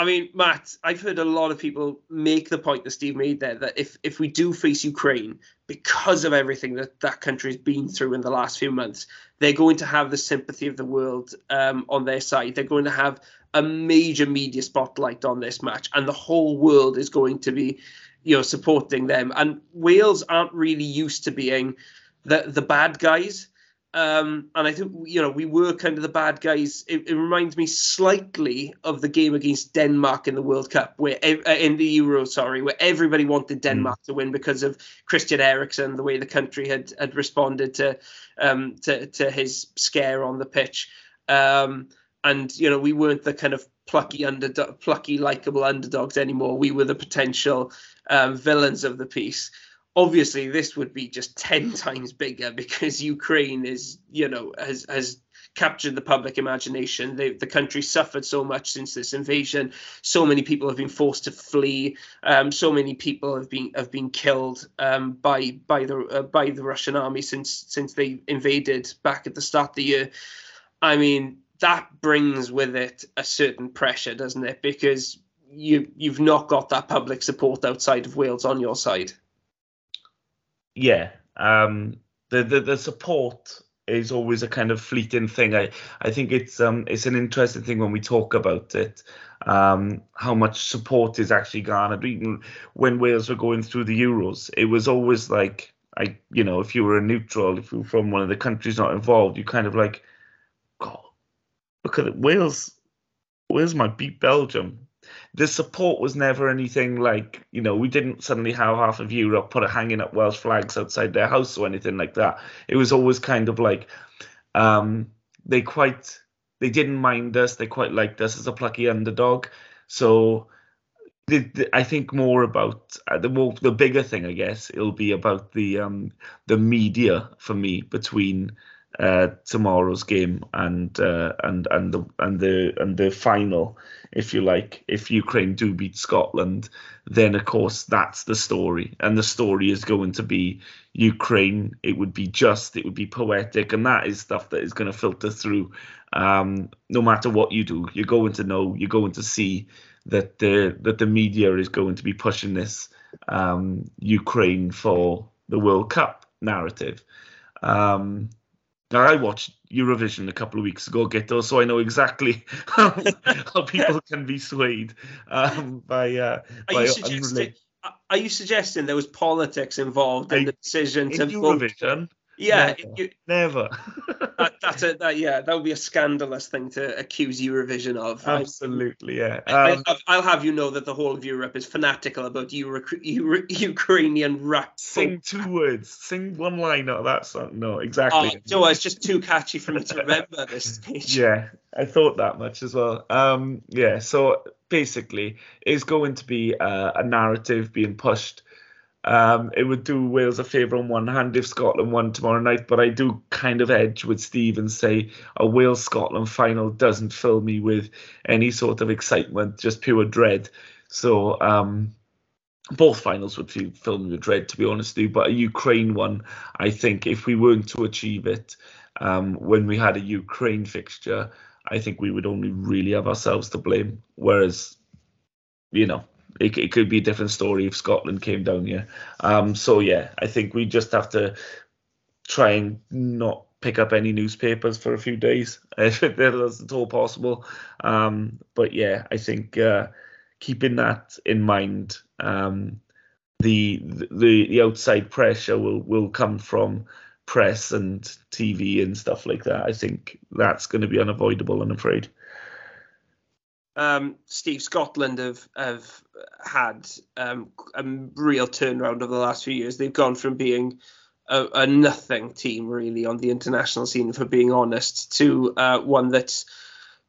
I mean, Matt, I've heard a lot of people make the point that Steve made there, that if we do face Ukraine, because of everything that country's been through in the last few months, they're going to have the sympathy of the world on their side. They're going to have a major media spotlight on this match, and the whole world is going to be, supporting them. And Wales aren't really used to being the bad guys. And I think, we were kind of the bad guys. It reminds me slightly of the game against Denmark in the World Cup, where everybody wanted Denmark to win because of Christian Eriksen, the way the country had responded to his scare on the pitch. And, we weren't the kind of plucky, likable underdogs anymore. We were the potential villains of the piece. Obviously, this would be just 10 times bigger because Ukraine is, has captured the public imagination. The country suffered so much since this invasion. So many people have been forced to flee. So many people have been killed by the Russian army since they invaded back at the start of the year. I mean, that brings with it a certain pressure, doesn't it? Because you've not got that public support outside of Wales on your side. Yeah, the support is always a kind of fleeting thing. I think it's an interesting thing when we talk about it, how much support is actually garnered. Even when Wales were going through the Euros, it was always like, if you were a neutral, if you were from one of the countries not involved, you kind of like, God, look at it, Wales might beat Belgium. The support was never anything like, we didn't suddenly have half of Europe hanging up Welsh flags outside their house or anything like that. It was always kind of like they didn't mind us. They quite liked us as a plucky underdog. So I think more about the bigger thing, I guess, it'll be about the media for me between tomorrow's game and the final, if you like. If Ukraine do beat Scotland, then of course that's the story, and the story is going to be Ukraine. It would be just, it would be poetic, and that is stuff that is going to filter through. No matter what you do, you're going to know, you're going to see that the media is going to be pushing this Ukraine for the World Cup narrative. I watched Eurovision a couple of weeks ago, Ghetto, so I know exactly how people can be swayed Are you suggesting there was politics involved in the decision to Eurovision? Vote? Yeah, never. That would be a scandalous thing to accuse Eurovision of. Right? Absolutely, yeah. I'll have you know that the whole of Europe is fanatical about Ukrainian rap. Sing two words. Sing one line out of that song. No, exactly. It's just too catchy for me to remember this stage. Yeah, I thought that much as well. So basically, it's going to be a narrative being pushed. It would do Wales a favour on one hand if Scotland won tomorrow night, but I do kind of edge with Steve and say a Wales-Scotland final doesn't fill me with any sort of excitement, just pure dread. So both finals would fill me with dread, to be honest with you, but a Ukraine one, I think if we weren't to achieve it when we had a Ukraine fixture, I think we would only really have ourselves to blame, whereas, it could be a different story if Scotland came down here. I think we just have to try and not pick up any newspapers for a few days, if that's at all possible. I think keeping that in mind, the outside pressure will come from press and TV and stuff like that. I think that's going to be unavoidable, I'm afraid. Steve, Scotland have had a real turnaround over the last few years. They've gone from being a nothing team really on the international scene, if we're being honest, to one that's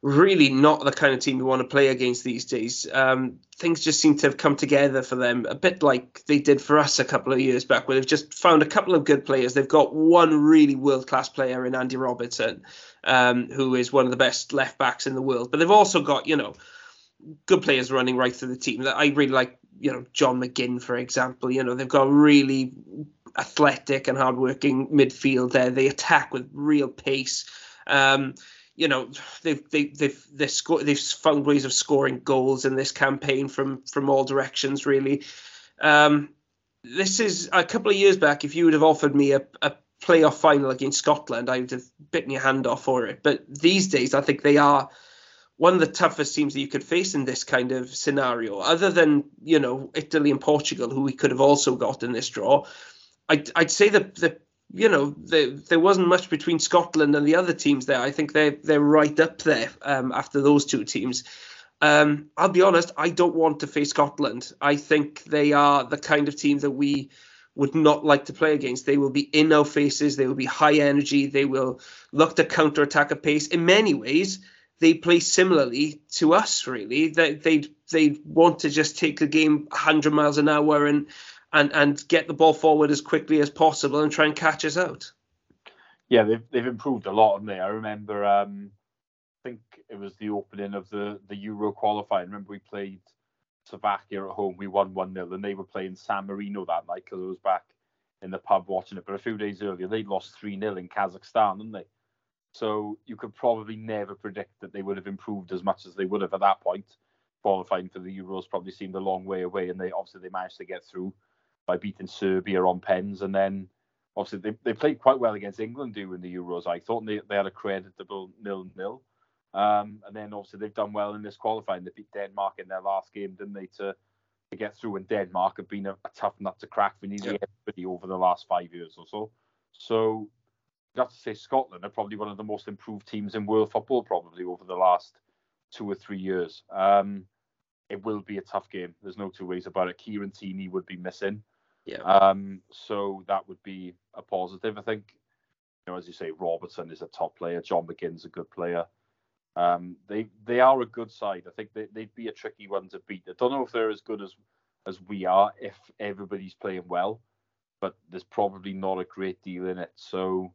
really not the kind of team you want to play against these days. Things just seem to have come together for them, a bit like they did for us a couple of years back, where they've just found a couple of good players. They've got one really world-class player in Andy Robertson, who is one of the best left-backs in the world. But they've also got, you know, good players running right through the team. I really like, you know, John McGinn, for example. You know, they've got really athletic and hard-working midfield there. They attack with real pace. You know, they've found ways of scoring goals in this campaign from all directions, really. This is a couple of years back. If you would have offered me a playoff final against Scotland, I would have bitten your hand off for it. But these days, I think they are one of the toughest teams that you could face in this kind of scenario, other than, you know, Italy and Portugal, who we could have also got in this draw. I'd say that there wasn't much between Scotland and the other teams there. I think they're right up there after those two teams. I'll be honest, I don't want to face Scotland. I think they are the kind of team that we would not like to play against. They will be in our faces. They will be high energy. They will look to counter-attack at pace. In many ways, they play similarly to us, really. They want to just take the game 100 miles an hour and get the ball forward as quickly as possible and try and catch us out. Yeah, they've improved a lot, haven't they? I remember, I think it was the opening of the Euro qualifying. Remember, we played Slovakia at home. We won 1-0, and they were playing San Marino that night because I was back in the pub watching it. But a few days earlier, they'd lost 3-0 in Kazakhstan, didn't they? So you could probably never predict that they would have improved as much as they would have at that point. Qualifying for the Euros probably seemed a long way away, and they managed to get through by beating Serbia on pens, and then obviously they played quite well against England during the Euros, I thought, and they had a creditable 0-0. And then obviously they've done well in this qualifying. They beat Denmark in their last game, didn't they, to get through, and Denmark have been a tough nut to crack for nearly everybody over the last 5 years or so. So you have to say Scotland are probably one of the most improved teams in world football probably over the last 2 or 3 years. It will be a tough game. There's no two ways about it. Kieran Tierney would be missing. Yeah. So that would be a positive. I think, you know, as you say, Robertson is a top player. John McGinn's a good player. They are a good side. I think they'd be a tricky one to beat. I don't know if they're as good as we are if everybody's playing well, but there's probably not a great deal in it. So,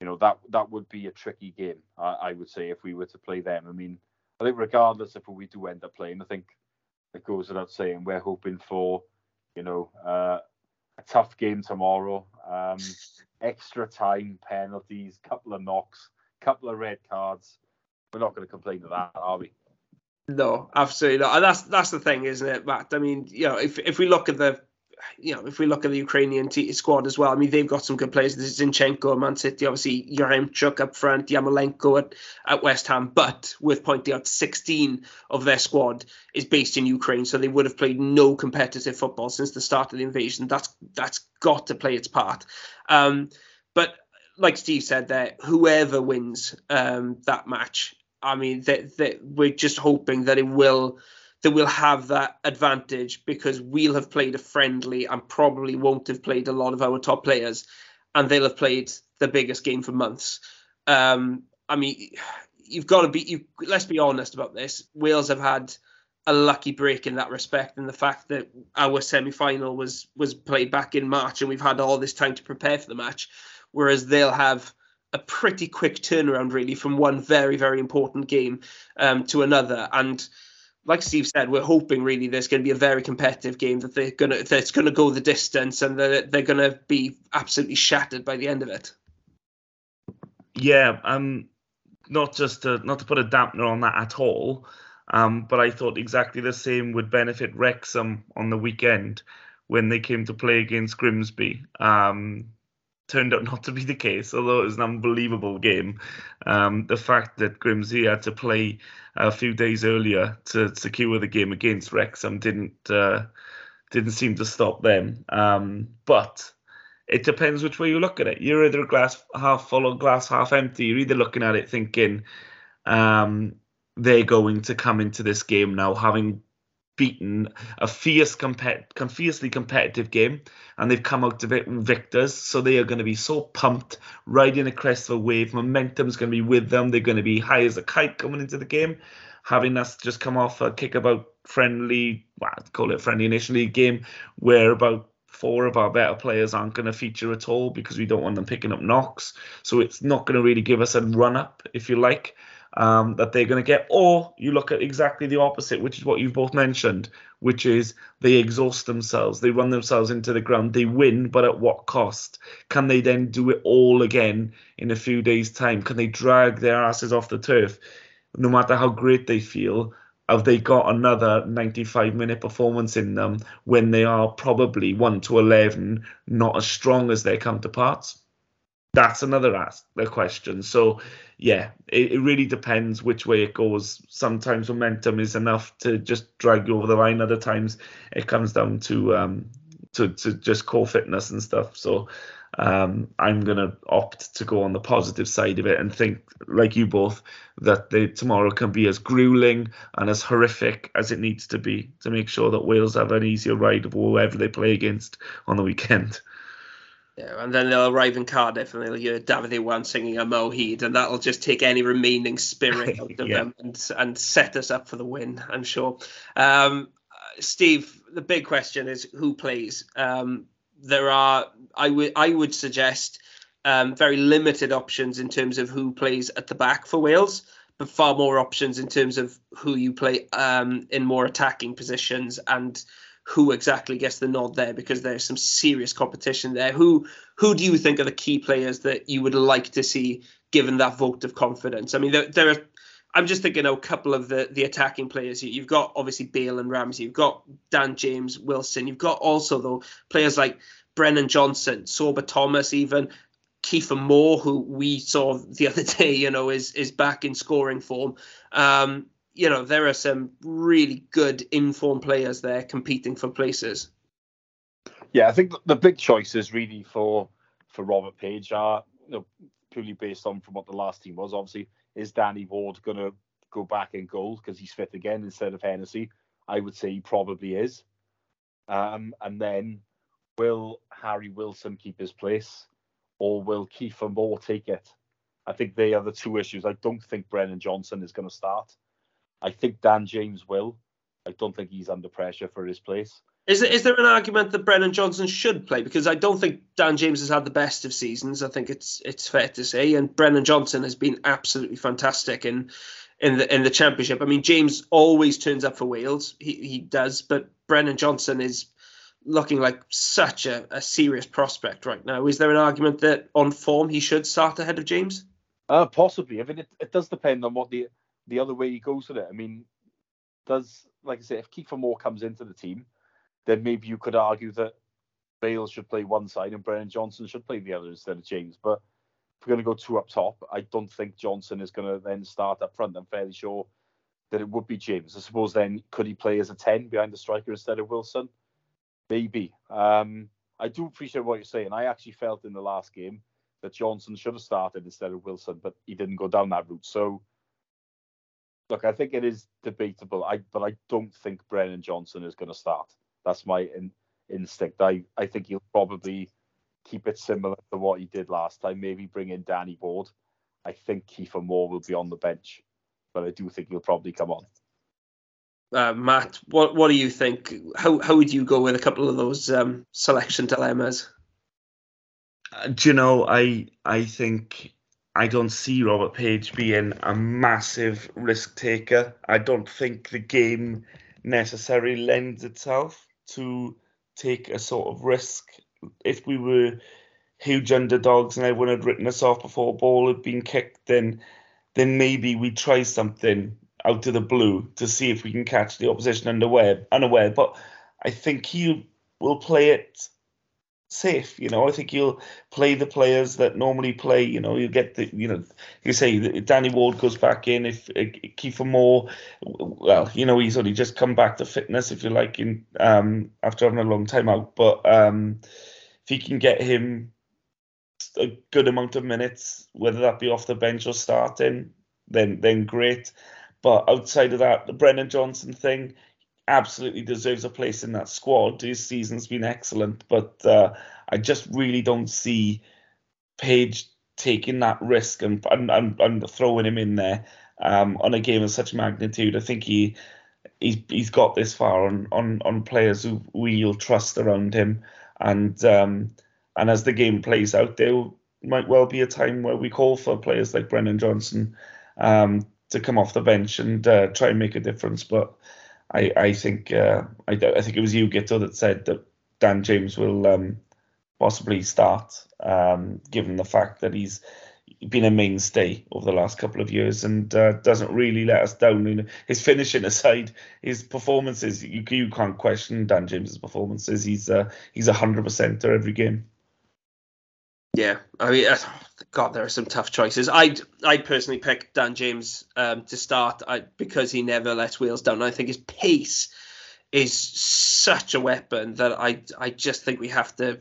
you know, that would be a tricky game, I would say, if we were to play them. I mean, I think regardless of who we do end up playing, I think it goes without saying we're hoping for, you know, a tough game tomorrow, extra time, penalties, couple of knocks, couple of red cards. We're not going to complain of that, are we? No, absolutely not. And that's the thing, isn't it, Matt? I mean, you know, if we look at the Ukrainian squad as well, I mean, they've got some good players. There's Zinchenko at Man City, obviously Yaremchuk up front, Yarmolenko at West Ham. But worth pointing out, 16 of their squad is based in Ukraine, so they would have played no competitive football since the start of the invasion. That's got to play its part. But like Steve said there, whoever wins that match, I mean, we're just hoping that they will have that advantage, because we'll have played a friendly and probably won't have played a lot of our top players, and they'll have played the biggest game for months. I mean, you've got to be, let's be honest about this. Wales have had a lucky break in that respect, and the fact that our semi-final was played back in March and we've had all this time to prepare for the match, whereas they'll have a pretty quick turnaround, really, from one very, very important game to another. And like Steve said, we're hoping really there's going to be a very competitive game, that that's going to go the distance, and that they're going to be absolutely shattered by the end of it. Yeah, not to put a dampener on that at all, but I thought exactly the same would benefit Wrexham on the weekend when they came to play against Grimsby. Turned out not to be the case, although it was an unbelievable game. The fact that Grimsby had to play a few days earlier to secure the game against Wrexham didn't seem to stop them. But it depends which way you look at it. You're either glass half full or glass half empty. You're either looking at it thinking they're going to come into this game now having beaten a fiercely competitive game, and they've come out of it victors, so they are going to be so pumped, riding the crest of a wave. Momentum's going to be with them. They're going to be high as a kite coming into the game, having us just come off a kick-about friendly, well, I'd call it friendly Nation League game, where about four of our better players aren't going to feature at all because we don't want them picking up knocks. So it's not going to really give us a run-up, if you like, that they're going to get. Or you look at exactly the opposite, which is what you've both mentioned, which is they exhaust themselves. They run themselves into the ground. They win, but at what cost? Can they then do it all again in a few days' time? Can they drag their asses off the turf? No matter how great they feel, have they got another 95-minute performance in them when they are probably 1-11, not as strong as their counterparts? That's another question. So, yeah, it really depends which way it goes. Sometimes momentum is enough to just drag you over the line. Other times it comes down to just core fitness and stuff. So I'm going to opt to go on the positive side of it and think, like you both, that tomorrow can be as grueling and as horrific as it needs to be to make sure that Wales have an easier ride of whoever they play against on the weekend. Yeah, and then they'll arrive in Cardiff and they'll hear David Iwan singing a Moheed, and that'll just take any remaining spirit out of them and set us up for the win, I'm sure. Steve, the big question is who plays? There are, I would suggest, very limited options in terms of who plays at the back for Wales, but far more options in terms of who you play in more attacking positions and who exactly gets the nod there, because there's some serious competition there. Who do you think are the key players that you would like to see given that vote of confidence? I mean, there are, I'm just thinking a couple of the attacking players. You've got obviously Bale and Ramsey. You've got Dan James, Wilson. You've got also, though, players like Brennan Johnson, Sorba Thomas, even Kiefer Moore, who we saw the other day, you know, is back in scoring form. You know, there are some really good informed players there competing for places. Yeah, I think the big choices really for Robert Page are, you know, purely based on from what the last team was, obviously. Is Danny Ward going to go back in goal because he's fit again instead of Hennessy? I would say he probably is. And then will Harry Wilson keep his place, or will Kiefer Moore take it? I think they are the two issues. I don't think Brennan Johnson is going to start. I think Dan James will. I don't think he's under pressure for his place. Is there an argument that Brennan Johnson should play? Because I don't think Dan James has had the best of seasons. I think it's fair to say, and Brennan Johnson has been absolutely fantastic in the championship. I mean, James always turns up for Wales. He does, but Brennan Johnson is looking like such a serious prospect right now. Is there an argument that on form he should start ahead of James? Possibly. I mean, it does depend on what the other way he goes with it. I mean, like I say, if Kiefer Moore comes into the team, then maybe you could argue that Bale should play one side and Brennan Johnson should play the other instead of James. But if we're going to go two up top, I don't think Johnson is going to then start up front. I'm fairly sure that it would be James. I suppose then, could he play as a 10 behind the striker instead of Wilson? Maybe. I do appreciate what you're saying. I actually felt in the last game that Johnson should have started instead of Wilson, but he didn't go down that route. So, look, I think it is debatable, but I don't think Brennan Johnson is going to start. That's my instinct. I think he'll probably keep it similar to what he did last time, maybe bring in Danny Ward. I think Kiefer Moore will be on the bench, but I do think he'll probably come on. Matt, what do you think? How would you go with a couple of those selection dilemmas? Do you know, I think I don't see Robert Page being a massive risk taker. I don't think the game necessarily lends itself to take a sort of risk. If we were huge underdogs and everyone had written us off before a ball had been kicked, then maybe we try something out of the blue to see if we can catch the opposition unaware. But I think he will play it safe. You know, I think he'll play the players that normally play. You know, you get the, you know, you say Danny Ward goes back in. If Kiefer Moore, well, you know, he's only just come back to fitness, if you like, in after having a long time out. But if he can get him a good amount of minutes, whether that be off the bench or starting, then great. But outside of that, the Brennan Johnson thing, absolutely deserves a place in that squad. His season's been excellent, but I just really don't see Page taking that risk and throwing him in there on a game of such magnitude. I think he's got this far on players who you'll trust around him, and as the game plays out, there might well be a time where we call for players like Brennan Johnson to come off the bench and try and make a difference. But I think it was you, Gitto, that said that Dan James will possibly start, given the fact that he's been a mainstay over the last couple of years and doesn't really let us down. You know, his finishing aside, his performances, you can't question Dan James's performances. He's 100% every game. Yeah, I mean, God, there are some tough choices. I'd personally pick Dan James to start because he never lets Wales down. And I think his pace is such a weapon that I just think we have to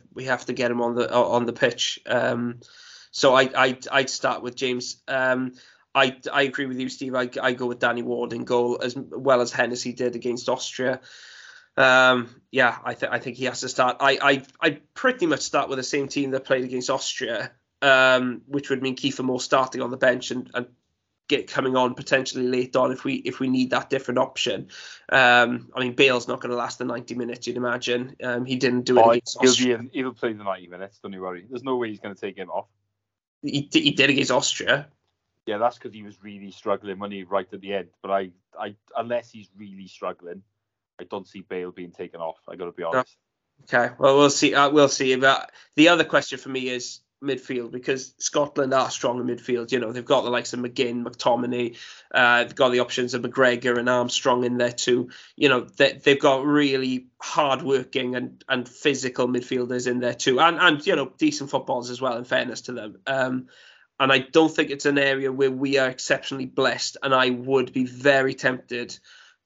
get him on the pitch. So I'd start with James. I agree with you, Steve. I go with Danny Ward in goal as well as Hennessy did against Austria. I think he has to start. I pretty much start with the same team that played against Austria, which would mean Kiefer Moore starting on the bench and get coming on potentially late on if we need that different option. I mean, Bale's not going to last the 90 minutes, you'd imagine. He didn't do it against Austria. He'll play the 90 minutes, don't you worry. There's no way he's going to take him off. He did against Austria. Yeah, that's because he was really struggling when he right at the end. But I unless he's really struggling, I don't see Bale being taken off. I got to be honest. Okay, well, we'll see. We'll see. But the other question for me is midfield, because Scotland are strong in midfield. You know, they've got the likes of McGinn, McTominay. They've got the options of McGregor and Armstrong in there too. You know, they've got really hard-working and physical midfielders in there too, and you know, decent footballers as well. In fairness to them. And I don't think it's an area where we are exceptionally blessed. And I would be very tempted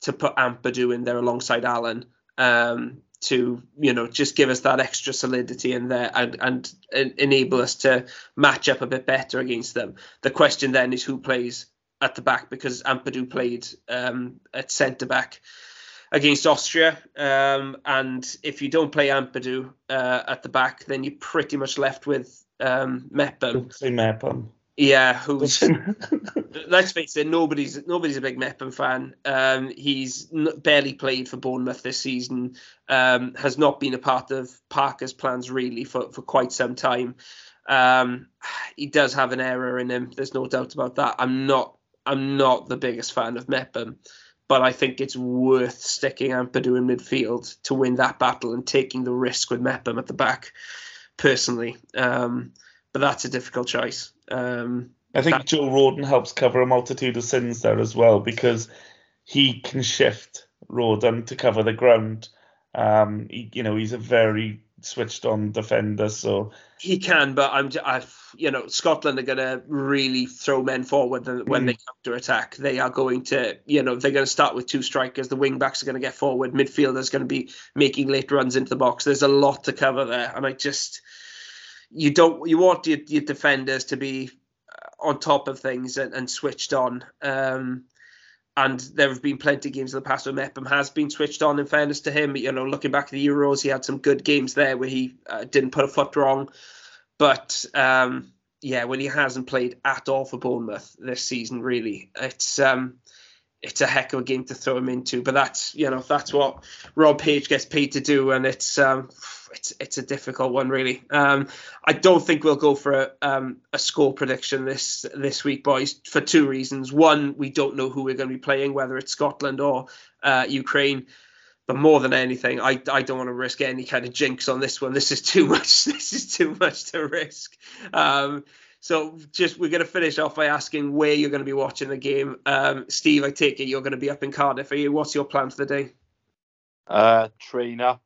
to put Ampadu in there alongside Allen to, you know, just give us that extra solidity in there and enable us to match up a bit better against them. The question then is who plays at the back, because Ampadu played at centre-back against Austria. And if you don't play Ampadu at the back, then you're pretty much left with Mepham. Say Mepham. Yeah, who's let's face it, nobody's a big Mepham fan. He's barely played for Bournemouth this season. Has not been a part of Parker's plans really for quite some time. He does have an error in him. There's no doubt about that. I'm not the biggest fan of Mepham, but I think it's worth sticking Ampadu in midfield to win that battle and taking the risk with Mepham at the back. Personally, but that's a difficult choice. I think Joe Rodon helps cover a multitude of sins there as well, because he can shift Rodon to cover the ground. He's a very switched-on defender, so he can. But Scotland are going to really throw men forward when they counter attack. They are going to, they're going to start with two strikers. The wing backs are going to get forward. Midfielders going to be making late runs into the box. There's a lot to cover there, and you want your defenders to be on top of things and switched on. And there have been plenty of games in the past where Mepham has been switched on, in fairness to him. You know, looking back at the Euros, he had some good games there where he didn't put a foot wrong. But, when he hasn't played at all for Bournemouth this season, really, it's a heck of a game to throw him into. But that's what Rob Page gets paid to do, and it's a difficult one, really. I don't think we'll go for a score prediction this week, boys, for two reasons. One, we don't know who we're going to be playing, whether it's Scotland or Ukraine. But more than anything, I don't want to risk any kind of jinx on this one. This is too much. This is too much to risk. So we're going to finish off by asking where you're going to be watching the game. Steve, I take it you're going to be up in Cardiff. Are you? What's your plan for the day? Train up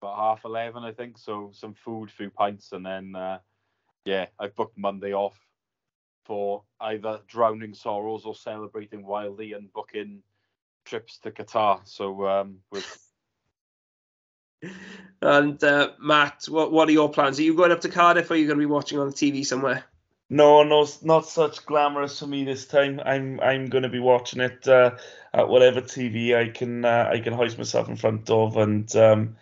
about 11:30, I think. So some food, few pints, and then I've booked Monday off for either drowning sorrows or celebrating wildly and booking trips to Qatar. So And Matt, what are your plans? Are you going up to Cardiff, or are you going to be watching on the TV somewhere? No, not such glamorous for me this time. I'm going to be watching it at whatever TV I can hoist myself in front of, and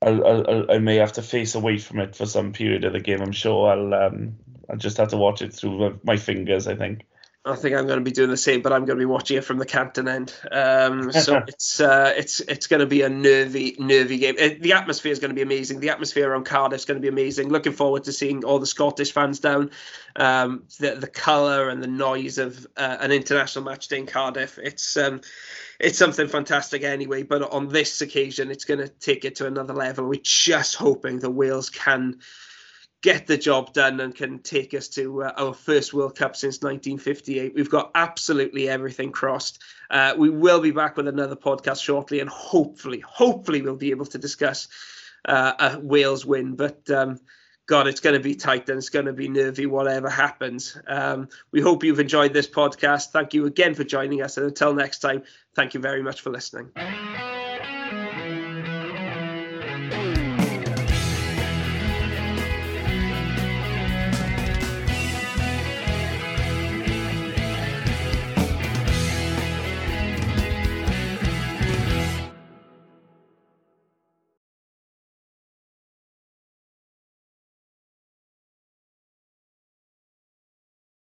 I may have to face away from it for some period of the game. I'm sure I'll just have to watch it through my fingers, I think. I think I'm going to be doing the same, but I'm going to be watching it from the Canton end. So it's going to be a nervy game. The atmosphere is going to be amazing. The atmosphere around Cardiff is going to be amazing. Looking forward to seeing all the Scottish fans down. The colour and the noise of an international match day in Cardiff. It's something fantastic anyway, but on this occasion, it's going to take it to another level. We're just hoping that Wales can get the job done and can take us to our first World Cup since 1958. We've got absolutely everything crossed. We will be back with another podcast shortly, and hopefully we'll be able to discuss a Wales win. But God, it's going to be tight and it's going to be nervy, whatever happens. We hope you've enjoyed this podcast. Thank you again for joining us. And until next time, thank you very much for listening.